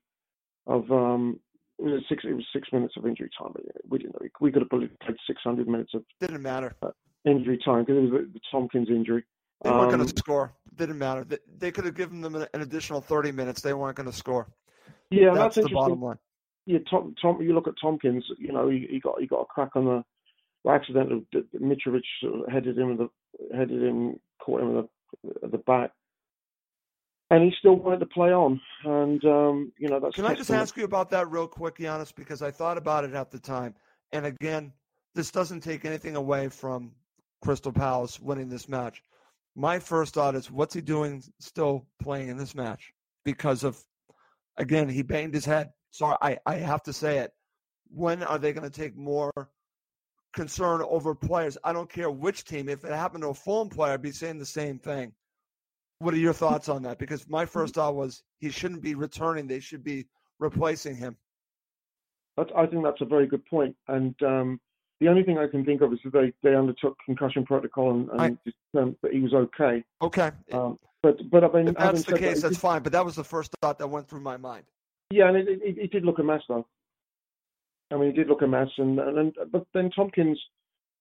of um, it, was six, it was six minutes of injury time. But we didn't. We could have played six hundred minutes of didn't matter uh, injury time because it was the Tomkins injury. They weren't um, going to score. Didn't matter. They, they could have given them an, an additional thirty minutes. They weren't going to score. Yeah, that's, that's the bottom line. Yeah, Tom. Tom. You look at Tomkins. You know, he, he got he got a crack on the well, accidentally. Mitrovic sort of headed him with the headed him, caught him at the, the back, and he still wanted to play on. And um, you know, that's. Can I just ask you about that real quick, Giannis? Because I thought about it at the time, and again, this doesn't take anything away from Crystal Palace winning this match. My first thought is, what's he doing still playing in this match? Because of, again, he banged his head. Sorry, I, I have to say it. When are they going to take more concern over players? I don't care which team. If it happened to a Fulham player, I'd be saying the same thing. What are your thoughts on that? Because my first thought was he shouldn't be returning. They should be replacing him. I think that's a very good point. And, um, the only thing I can think of is that they, they undertook concussion protocol and, and I, determined that he was okay. Okay. Um, but but I mean, if that's the case, that, that's fine. But that was the first thought that went through my mind. Yeah, and it, it, it did look a mess, though. I mean, it did look a mess, and and, and but then Tomkins,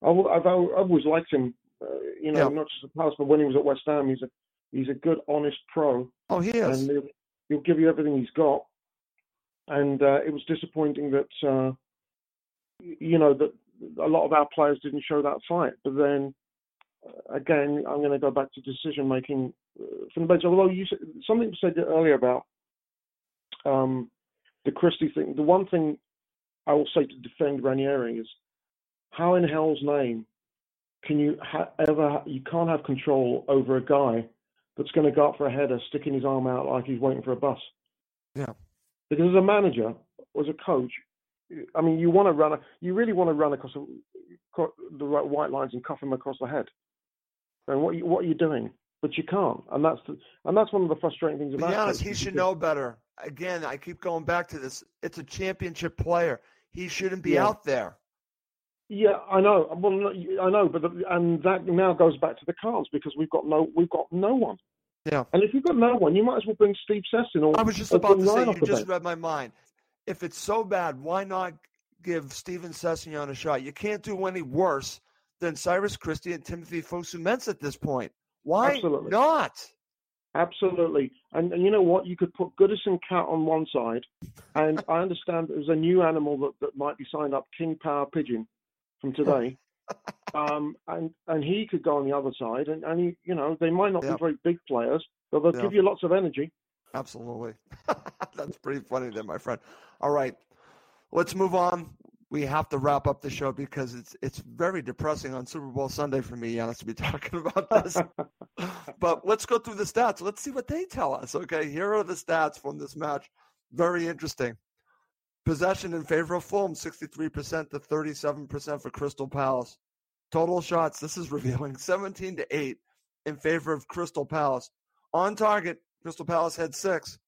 I, I've I've always liked him Uh, you know, yeah. not just at Palace, but when he was at West Ham, he's a he's a good, honest pro. Oh, he is. And he'll, he'll give you everything he's got. And uh, it was disappointing that uh, you know that a lot of our players didn't show that fight. But then again, I'm going to go back to decision making from the bench. Although you something you said earlier about um, the Christie thing. The one thing I will say to defend Ranieri is, how in hell's name can you ha- ever? You can't have control over a guy that's going to go up for a header, sticking his arm out like he's waiting for a bus. Yeah. Because as a manager, as a coach, I mean, you want to run. You really want to run across the white lines and cuff him across the head. And what you, what are you doing? But you can't. And that's the, and that's one of the frustrating things about. To be honest, he should know better. Again, I keep going back to this. It's a championship player. He shouldn't be yeah. out there. Yeah, I know. Well, I know, but the, and that now goes back to the Khans, because we've got no, we've got no one. Yeah. And if you've got no one, you might as well bring Steve Sesson. Or I was just about to say, you just read my mind. If it's so bad, why not give Steven Sessegnon a shot? You can't do any worse than Cyrus Christie and Timothy Fosu-Mensah at this point. Why Absolutely. not? Absolutely. And, and you know what? You could put Goodison Cat on one side, and I understand there's a new animal that, that might be signed up, King Power Pigeon, from today. um, and and he could go on the other side. And, and he, you know, they might not yep. be very big players, but they'll yep. give you lots of energy. Absolutely. That's pretty funny there, my friend. All right, let's move on. We have to wrap up the show because it's it's very depressing on Super Bowl Sunday for me, Giannis, to be talking about this. But let's go through the stats. Let's see what they tell us, okay? Here are the stats from this match. Very interesting. Possession in favor of Fulham, sixty-three percent to thirty-seven percent for Crystal Palace. Total shots, this is revealing, seventeen to eight in favor of Crystal Palace. On target, Crystal Palace had six.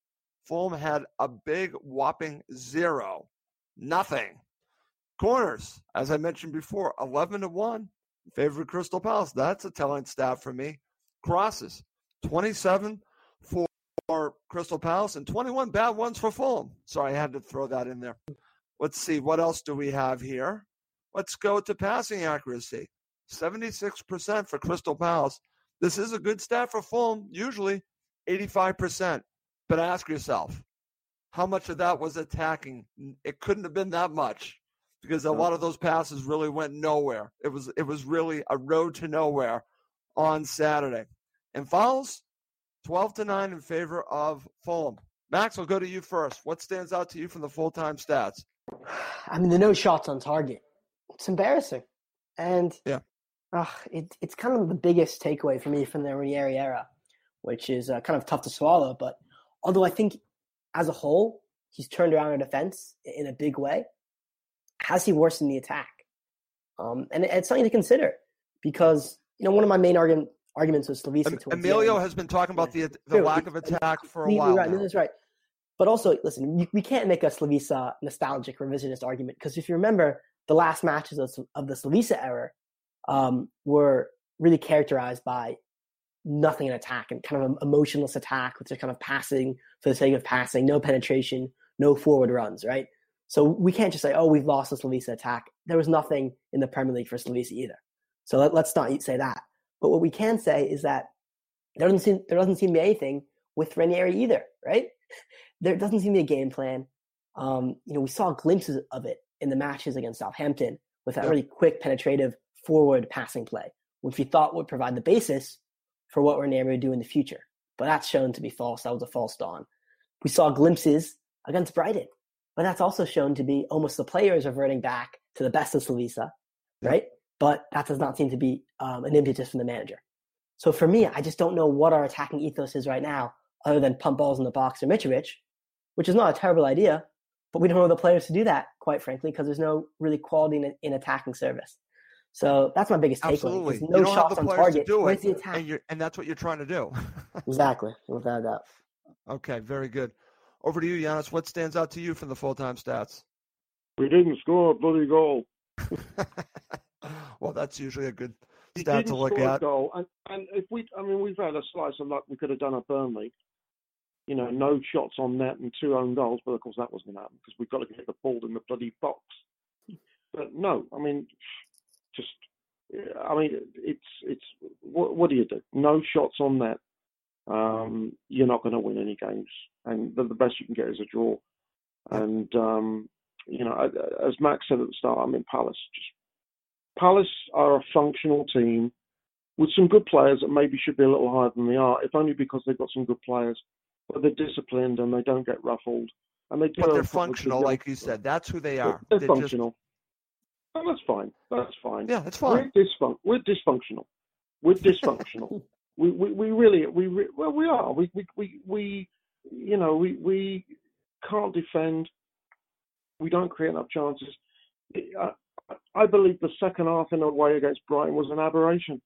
Fulham had a big whopping zero. Nothing. Corners, as I mentioned before, eleven to one in favor of Crystal Palace. That's a telling stat for me. Crosses, twenty-seven for Crystal Palace and twenty-one bad ones for Fulham. Sorry, I had to throw that in there. Let's see, what else do we have here? Let's go to passing accuracy. seventy-six percent for Crystal Palace. This is a good stat for Fulham, usually eighty-five percent. But ask yourself, how much of that was attacking? It couldn't have been that much, because a lot of those passes really went nowhere. It was it was really a road to nowhere on Saturday. And fouls, twelve to nine in favor of Fulham. Max, I'll go to you first. What stands out to you from the full-time stats? I mean, the no shots on target. It's embarrassing. And yeah. uh, it, it's kind of the biggest takeaway for me from the Ranieri era, which is uh, kind of tough to swallow. But although I think as a whole, he's turned around our defense in a big way, has he worsened the attack? Um, and it, it's something to consider, because, you know, one of my main argument, arguments was Slaviša. Emilio has been talking about the the sure, lack of attack for a while. Right, now. That's right. But also, listen, you, we can't make a Slaviša nostalgic revisionist argument, because if you remember, the last matches of, of the Slaviša era um, were really characterized by nothing in attack and kind of an emotionless attack, which is kind of passing for the sake of passing, no penetration, no forward runs, right? So we can't just say, oh, we've lost the Slaviša attack. There was nothing in the Premier League for Slaviša either. So let, let's not say that. But what we can say is that there doesn't seem, there doesn't seem to be anything with Ranieri either, right? There doesn't seem to be a game plan. Um, you know, we saw glimpses of it in the matches against Southampton with that yeah. really quick, penetrative, forward passing play, which we thought would provide the basis for what Ranieri would do in the future. But that's shown to be false. That was a false dawn. We saw glimpses against Brighton, but that's also shown to be almost the players reverting back to the best of Slaviša, right? Yeah. But that does not seem to be um, an impetus from the manager. So for me, I just don't know what our attacking ethos is right now, other than pump balls in the box or Mitrovic, which is not a terrible idea, but we don't know the players to do that, quite frankly, because there's no really quality in, in attacking service. So that's my biggest takeaway. Absolutely. There's no you don't shots have the on target. To do Where's it, the attack? And, you're, and that's what you're trying to do. Exactly, without a doubt. Okay, very good. Over to you, Giannis. What stands out to you from the full-time stats? We didn't score a bloody goal. Well, that's usually a good stat to look at. Goal. And, and if we, I mean, we've had a slice of luck. We could have done at Burnley. You know, no shots on net and two own goals. But of course, that wasn't going to happen because we've got to get the ball in the bloody box. But no, I mean, just I mean, it's it's what, what do you do? No shots on that. Um, you're not going to win any games, and the, the best you can get is a draw. And um, you know, as Max said at the start, I mean, Palace just Palace are a functional team with some good players that maybe should be a little higher than they are, if only because they've got some good players, but they're disciplined and they don't get ruffled. And they but they're functional, the like you said. That's who they are. They're, they're functional. Just... Oh, that's fine. That's fine. Yeah, that's fine. We're, disfun- we're dysfunctional. We're dysfunctional. we, we we really we re- well we are. We we we we you know we we can't defend. We don't create enough chances. I, I believe the second half in a way against Brighton was an aberration.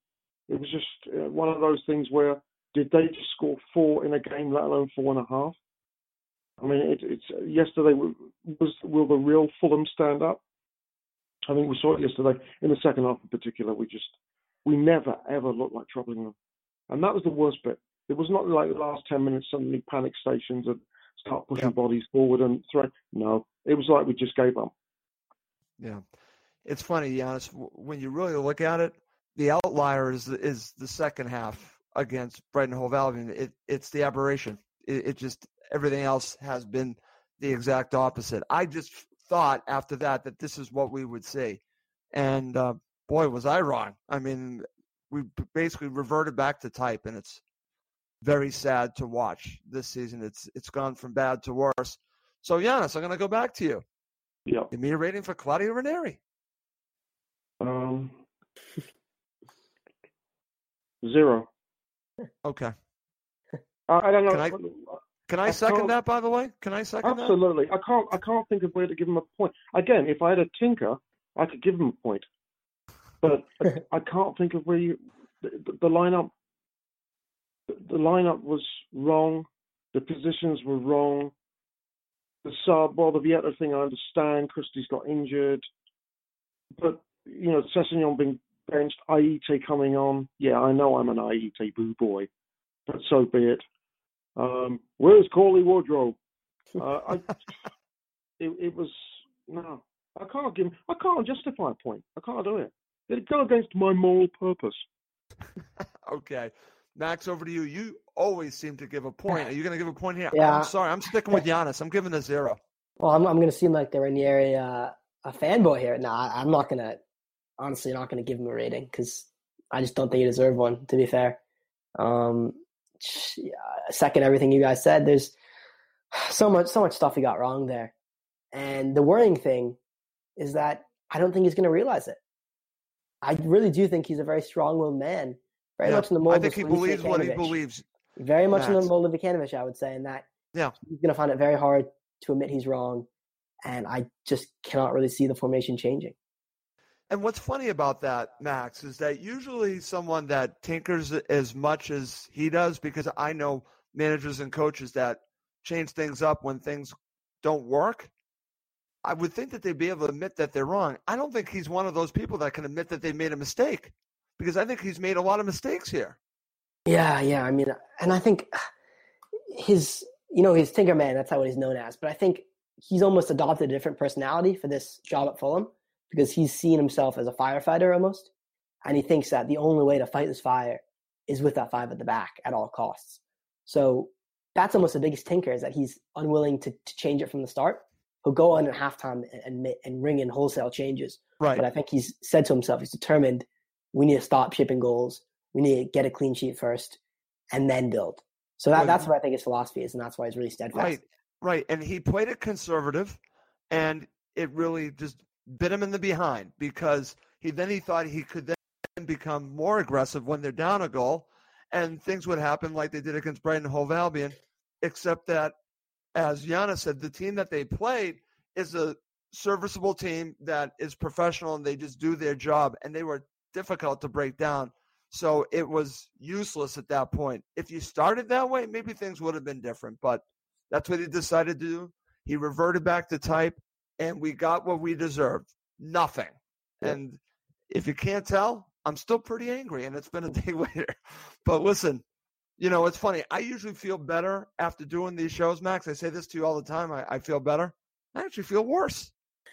It was just uh, one of those things where did they just score four in a game, let alone four and a half? I mean, it, it's yesterday was will the real Fulham stand up? I think we saw it yesterday in the second half in particular. We just we never ever looked like troubling them, and that was the worst bit. It was not like the last ten minutes suddenly panic stations and start pushing yeah. bodies forward and threat. No, it was like we just gave up. Yeah, it's funny, Giannis. When you really look at it, the outlier is, is the second half against Brighton Hove Albion. It, it's the aberration. It, it just everything else has been the exact opposite. I just thought after that that this is what we would see, and uh, boy, was I wrong. I mean, we basically reverted back to type, and it's very sad to watch this season. It's it's gone from bad to worse. So, Giannis, I'm going to go back to you. Yeah. Give me a rating for Claudio Ranieri. Um. Zero. Okay. I don't know. Can I, can I, I second can't... that, by the way? Can I second absolutely. that? Absolutely. I can't I can't think of where to give him a point. Again, if I had a tinker, I could give him a point. But I, I can't think of where you... The, the lineup... The lineup was wrong. The positions were wrong. The sub... Well, the Vietto thing, I understand. Christie's got injured. But, you know, Sessegnon being... benched, Ayité coming on. Yeah, I know I'm an Ayité boo boy, but so be it. Um, where's Corley Wardrobe? Uh, I, it, it was no. I can't give. I can't justify a point. I can't do it. It goes against my moral purpose. Okay, Max, over to you. You always seem to give a point. Are you going to give a point here? Yeah. I'm sorry. I'm sticking with Giannis. I'm giving a zero. Well, I'm, I'm going to seem like the Ranieri uh, a fanboy here. No, I, I'm not going to. Honestly, not going to give him a rating because I just don't think he deserved one, to be fair. Um, yeah, second, everything you guys said, there's so much so much stuff he got wrong there. And the worrying thing is that I don't think he's going to realize it. I really do think he's a very strong-willed man, very yeah, much in the mold of I think he believes what he believes. Very much Max. in the mold of Vukanovic, I would say, in that yeah. he's going to find it very hard to admit he's wrong, and I just cannot really see the formation changing. And what's funny about that, Max, is that usually someone that tinkers as much as he does, because I know managers and coaches that change things up when things don't work, I would think that they'd be able to admit that they're wrong. I don't think he's one of those people that can admit that they made a mistake, because I think he's made a lot of mistakes here. Yeah, yeah. I mean, and I think his, you know, his tinker man, that's how he's known as, but I think he's almost adopted a different personality for this job at Fulham, because he's seen himself as a firefighter almost, and he thinks that the only way to fight this fire is with that five at the back at all costs. So that's almost the biggest tinker, is that he's unwilling to, to change it from the start. He'll go on at halftime and, and, and ring in wholesale changes. Right. But I think he's said to himself, he's determined, we need to stop shipping goals. We need to get a clean sheet first and then build. So that, right. that's what I think his philosophy is, and that's why he's really steadfast. Right, right. And he played it conservative, and it really just – bit him in the behind, because he then he thought he could then become more aggressive when they're down a goal, and things would happen like they did against Brighton Hove Albion, except that, as Giannis said, the team that they played is a serviceable team that is professional, and they just do their job, and they were difficult to break down. So it was useless at that point. If you started that way, maybe things would have been different, but that's what he decided to do. He reverted back to type, and we got what we deserved, nothing. Yeah. And if you can't tell, I'm still pretty angry, and it's been a day later. But listen, you know, it's funny. I usually feel better after doing these shows, Max. I say this to you all the time. I, I feel better. I actually feel worse.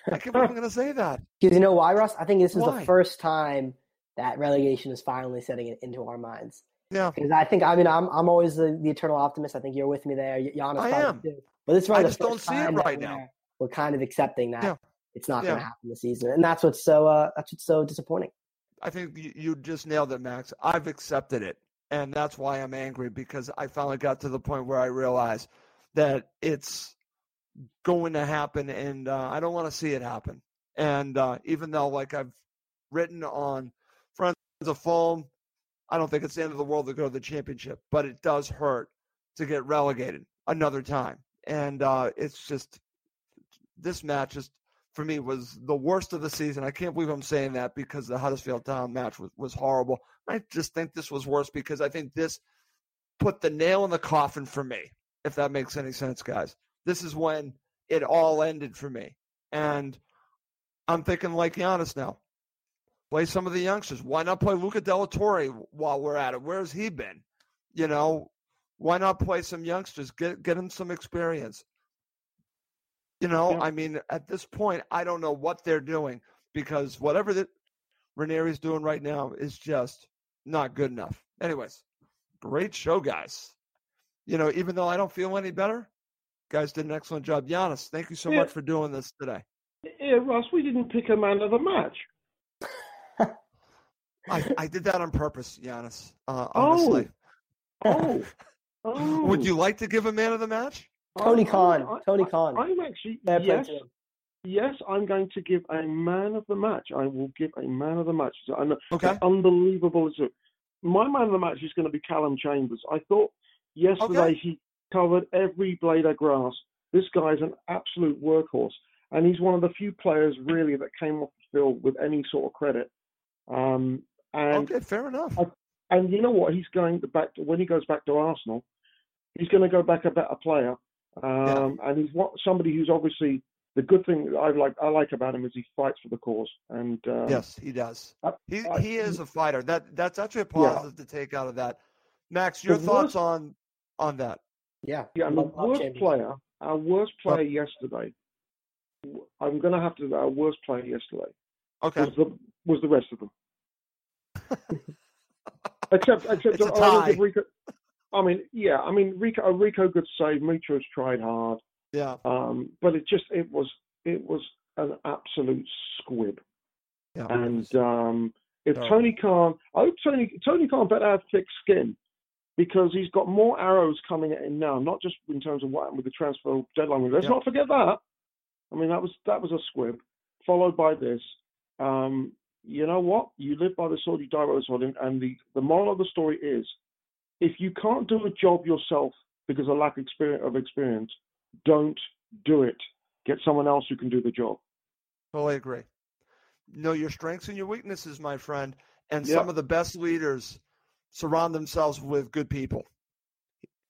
I can't believe I'm going to say that. You know why, Russ? I think this is why? the first time that relegation is finally setting into our minds. Yeah. Because I think, I mean, I'm I'm always the, the eternal optimist. I think you're with me there. Giannis I am. Too. But it's I just don't see it right now. We're kind of accepting that yeah. it's not yeah. going to happen this season. And that's what's so uh, that's what's so disappointing. I think you just nailed it, Max. I've accepted it. And that's why I'm angry, because I finally got to the point where I realized that it's going to happen, and uh, I don't want to see it happen. And uh, even though, like I've written on Friends of Fulham, I don't think it's the end of the world to go to the championship, but it does hurt to get relegated another time. And uh, it's just this match just for me was the worst of the season. I can't believe I'm saying that, because the Huddersfield Town match was, was horrible. I just think this was worse, because I think this put the nail in the coffin for me, if that makes any sense, guys. This is when it all ended for me. And I'm thinking like Giannis now. Play some of the youngsters. Why not play Luca Della Torre while we're at it? Where's he been? You know, why not play some youngsters? Get get him some experience. You know, yeah. I mean, at this point, I don't know what they're doing, because whatever that Ranieri's doing right now is just not good enough. Anyways, great show, guys. You know, even though I don't feel any better, guys did an excellent job. Giannis, thank you so yeah. much for doing this today. Yeah, Russ, we didn't pick a man of the match. I, I did that on purpose, Giannis. Uh, honestly. Oh. Oh. oh. Would you like to give a man of the match? Tony Khan. I, I, Tony Khan. I, I'm actually, Fair yes, yes, I'm going to give a man of the match. I will give a man of the match. It's okay. Unbelievable. My man of the match is going to be Callum Chambers. I thought yesterday okay. he covered every blade of grass. This guy's an absolute workhorse. And he's one of the few players, really, that came off the field with any sort of credit. Um, and okay, fair enough. I, and you know what? He's going to back to, when he goes back to Arsenal, he's going to go back a better player. Um, yeah. And he's what, somebody who's obviously the good thing that I like. I like about him is he fights for the cause. And uh, yes, he does. I, he I, he is a fighter. That that's actually a positive yeah. to take out of that. Max, your the thoughts worst, on on that? Yeah, yeah. And the worst player, our worst player oh. yesterday. I'm going to have to. Our worst player yesterday. Okay. Was the, was the rest of them. except, except I, I, Rico, I mean, yeah, I mean, Rico, Rico good save. Mitrovic tried hard. Yeah. Um, but it just, it was, it was an absolute squib. Yeah. And um, if oh. Tony Khan, I hope Tony, Tony Khan better have thick skin, because he's got more arrows coming at him now, not just in terms of what happened with the transfer deadline. Let's yeah. not forget that. I mean, that was, that was a squib, followed by this. Um, you know what? You live by the sword, you die by the sword. And the, the moral of the story is, if you can't do a job yourself because of lack of experience, don't do it. Get someone else who can do the job. Totally agree. Know your strengths and your weaknesses, my friend. And yep. some of the best leaders surround themselves with good people.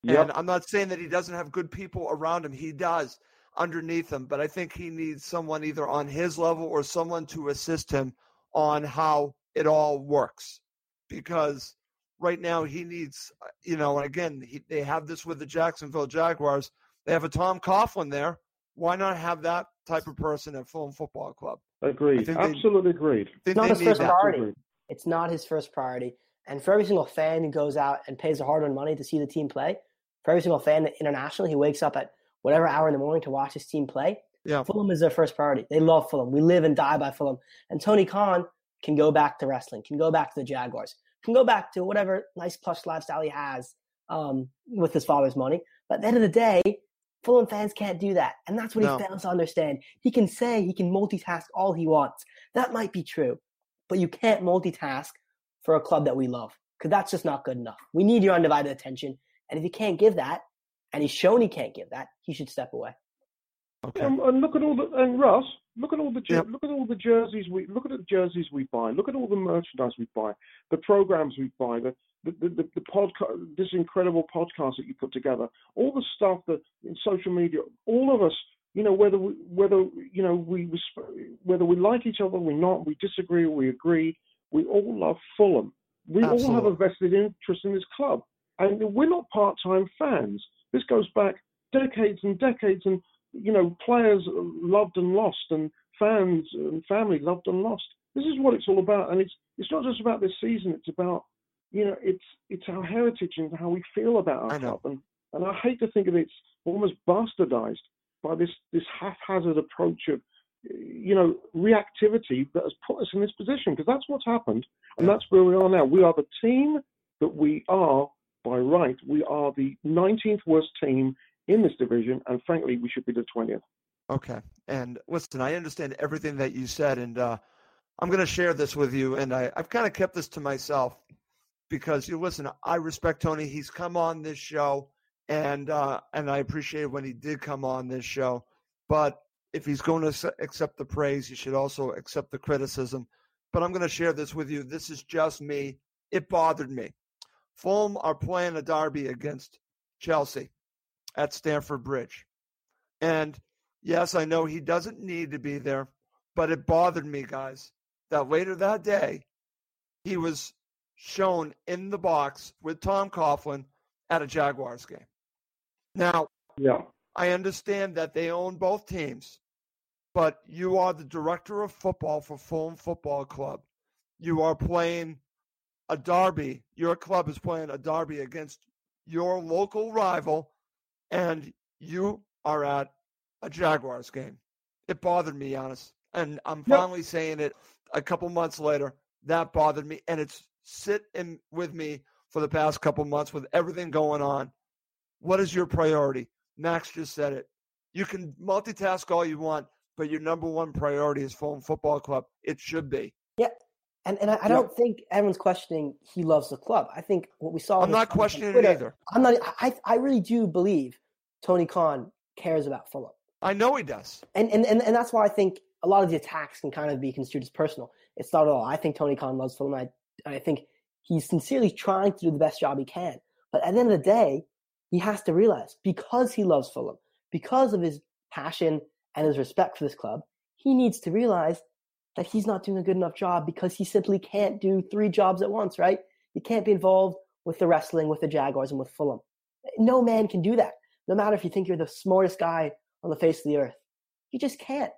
Yep. And I'm not saying that he doesn't have good people around him. He does. Underneath him, but I think he needs someone either on his level or someone to assist him on how it all works, because right now he needs, you know, and again, he, they have this with the Jacksonville Jaguars. They have a Tom Coughlin there. Why not have that type of person at Fulham Football Club? Agreed. Absolutely they, agreed. It's not his first priority. Agreed. It's not his first priority. And for every single fan who goes out and pays the hard-earned money to see the team play, for every single fan internationally, he wakes up at whatever hour in the morning to watch his team play, yeah. Fulham is their first priority. They love Fulham. We live and die by Fulham. And Tony Khan can go back to wrestling, can go back to the Jaguars, can go back to whatever nice plush lifestyle he has um, with his father's money. But at the end of the day, Fulham fans can't do that. And that's what no. he fails to understand. He can say he can multitask all he wants. That might be true, but you can't multitask for a club that we love, because that's just not good enough. We need your undivided attention. And if you can't give that, and he's shown he can't give that, he should step away. Okay. And, and look at all the and Russ, look at all the yep. look at all the jerseys we look at the jerseys we buy. Look at all the merchandise we buy, the programs we buy, the the the, the, the podcast, this incredible podcast that you put together, all the stuff that in social media, all of us, you know, whether we, whether you know we whether we like each other, we're not, we disagree, we agree, we all love Fulham. We Absolutely. all have a vested interest in this club, and we're not part-time fans. This goes back decades and decades, and you know, players loved and lost, and fans and family loved and lost. This is what it's all about, and it's it's not just about this season. It's about, you know, it's it's our heritage and how we feel about our club. And, and I hate to think of it, it's almost bastardized by this, this haphazard approach of, you know, reactivity that has put us in this position, because that's what's happened. And yeah. that's where we are now. We are the team that we are by right. We are the nineteenth worst team in this division. And frankly, we should be the twentieth. Okay. And listen, I understand everything that you said, and uh, I'm going to share this with you. And I, I've kind of kept this to myself because, you know, listen, I respect Tony. He's come on this show, and uh, and I appreciate when he did come on this show. But if he's going to accept the praise, he should also accept the criticism. But I'm going to share this with you. This is just me. It bothered me. Fulham are playing a derby against Chelsea at Stamford Bridge. And yes, I know he doesn't need to be there, but it bothered me, guys, that later that day, he was shown in the box with Tom Coughlin at a Jaguars game. Now, yeah. I understand that they own both teams, but you are the director of football for Fulham Football Club. You are playing a derby. Your club is playing a derby against your local rival, and you are at a Jaguars game. It bothered me, honest. And I'm finally yep. saying it a couple months later. That bothered me, and it's sit in with me for the past couple months with everything going on. What is your priority? Max just said it. You can multitask all you want, but your number one priority is Fulham Football Club. It should be. Yeah, and and I, I don't yeah. think everyone's questioning he loves the club. I think what we saw. I'm not questioning Twitter, it either. I'm not. I I really do believe Tony Khan cares about Fulham. I know he does. And and and, and that's why I think a lot of the attacks can kind of be construed as personal. It's not at all. I think Tony Khan loves Fulham. I I think he's sincerely trying to do the best job he can. But at the end of the day, he has to realize, because he loves Fulham, because of his passion and his respect for this club, he needs to realize that he's not doing a good enough job, because he simply can't do three jobs at once, right? You can't be involved with the wrestling, with the Jaguars, and with Fulham. No man can do that. No matter if you think you're the smartest guy on the face of the earth, you just can't.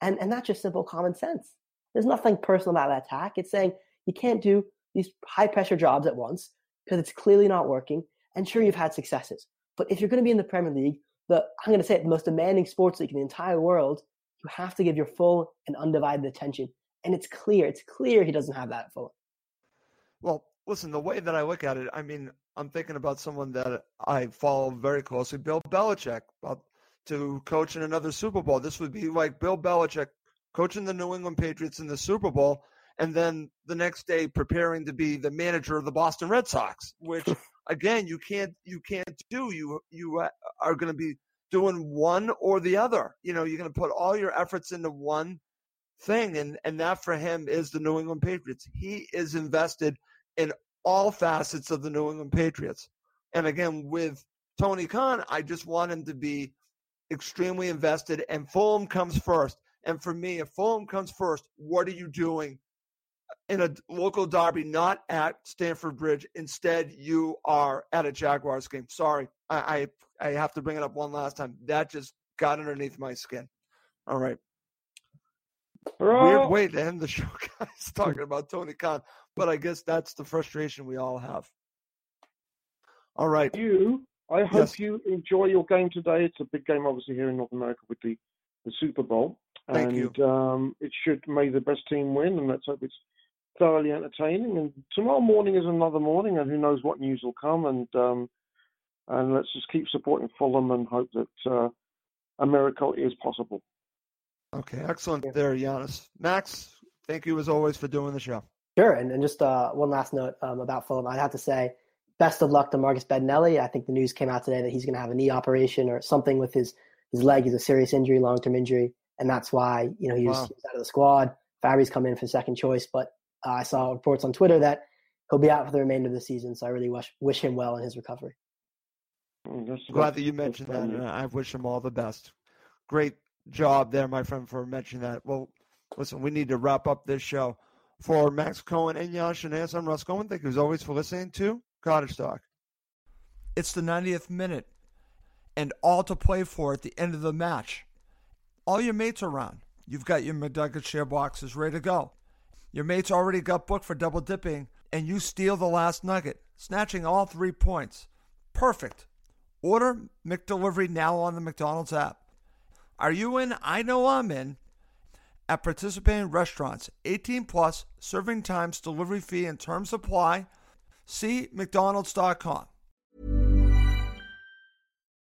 And, and that's just simple common sense. There's nothing personal about that attack. It's saying you can't do these high-pressure jobs at once because it's clearly not working. And sure, you've had successes, but if you're going to be in the Premier League, the I'm going to say it, the most demanding sports league in the entire world, you have to give your full and undivided attention. And it's clear, it's clear he doesn't have that at Fulham. Well, listen, the way that I look at it, I mean, I'm thinking about someone that I follow very closely, Bill Belichick, to coach in another Super Bowl. This would be like Bill Belichick coaching the New England Patriots in the Super Bowl, and then the next day preparing to be the manager of the Boston Red Sox, which again, you can't you can't do. You you are going to be doing one or the other. You know, you're going to put all your efforts into one thing, and, and that for him is the New England Patriots. He is invested in all facets of the New England Patriots. And again, with Tony Khan, I just want him to be extremely invested, and Fulham comes first. And for me, if Fulham comes first, what are you doing in a local derby, not at Stamford Bridge? Instead, you are at a Jaguars game. Sorry, I, I I have to bring it up one last time. That just got underneath my skin. All right. Bro. Weird way to end the show, guys, talking about Tony Khan. But I guess that's the frustration we all have. All right. You, I hope yes. you enjoy your game today. It's a big game, obviously, here in North America with the, the Super Bowl. Thank and, you. Um, it should make the best team win, and let's hope it's thoroughly entertaining. And tomorrow morning is another morning, and who knows what news will come. And um, and let's just keep supporting Fulham and hope that uh, a miracle is possible. Okay, excellent yeah. there, Giannis. Max, thank you as always for doing the show. Sure, and, and just uh, one last note um, about Fulham. I'd have to say, best of luck to Marcus Bednelli. I think the news came out today that he's going to have a knee operation or something with his, his leg. He's a serious injury, long-term injury, and that's why you know he was, wow. he was out of the squad. Fabry's come in for second choice, but Uh, I saw reports on Twitter that he'll be out for the remainder of the season, so I really wish, wish him well in his recovery. I'm glad that you mentioned that, and I wish him all the best. Great job there, my friend, for mentioning that. Well, listen, we need to wrap up this show. For Max Cohen and Jan Shanaz, I'm Russ Cohen. Thank you as always for listening to Cottage Talk. It's the ninetieth minute, and all to play for at the end of the match. All your mates are around. You've got your McNugget share boxes ready to go. Your mates already got booked for double dipping, and you steal the last nugget, snatching all three points. Perfect. Order McDelivery now on the McDonald's app. Are you in? I know I'm in. At participating restaurants, eighteen plus, serving times, delivery fee, and terms apply. See mcdonalds dot com.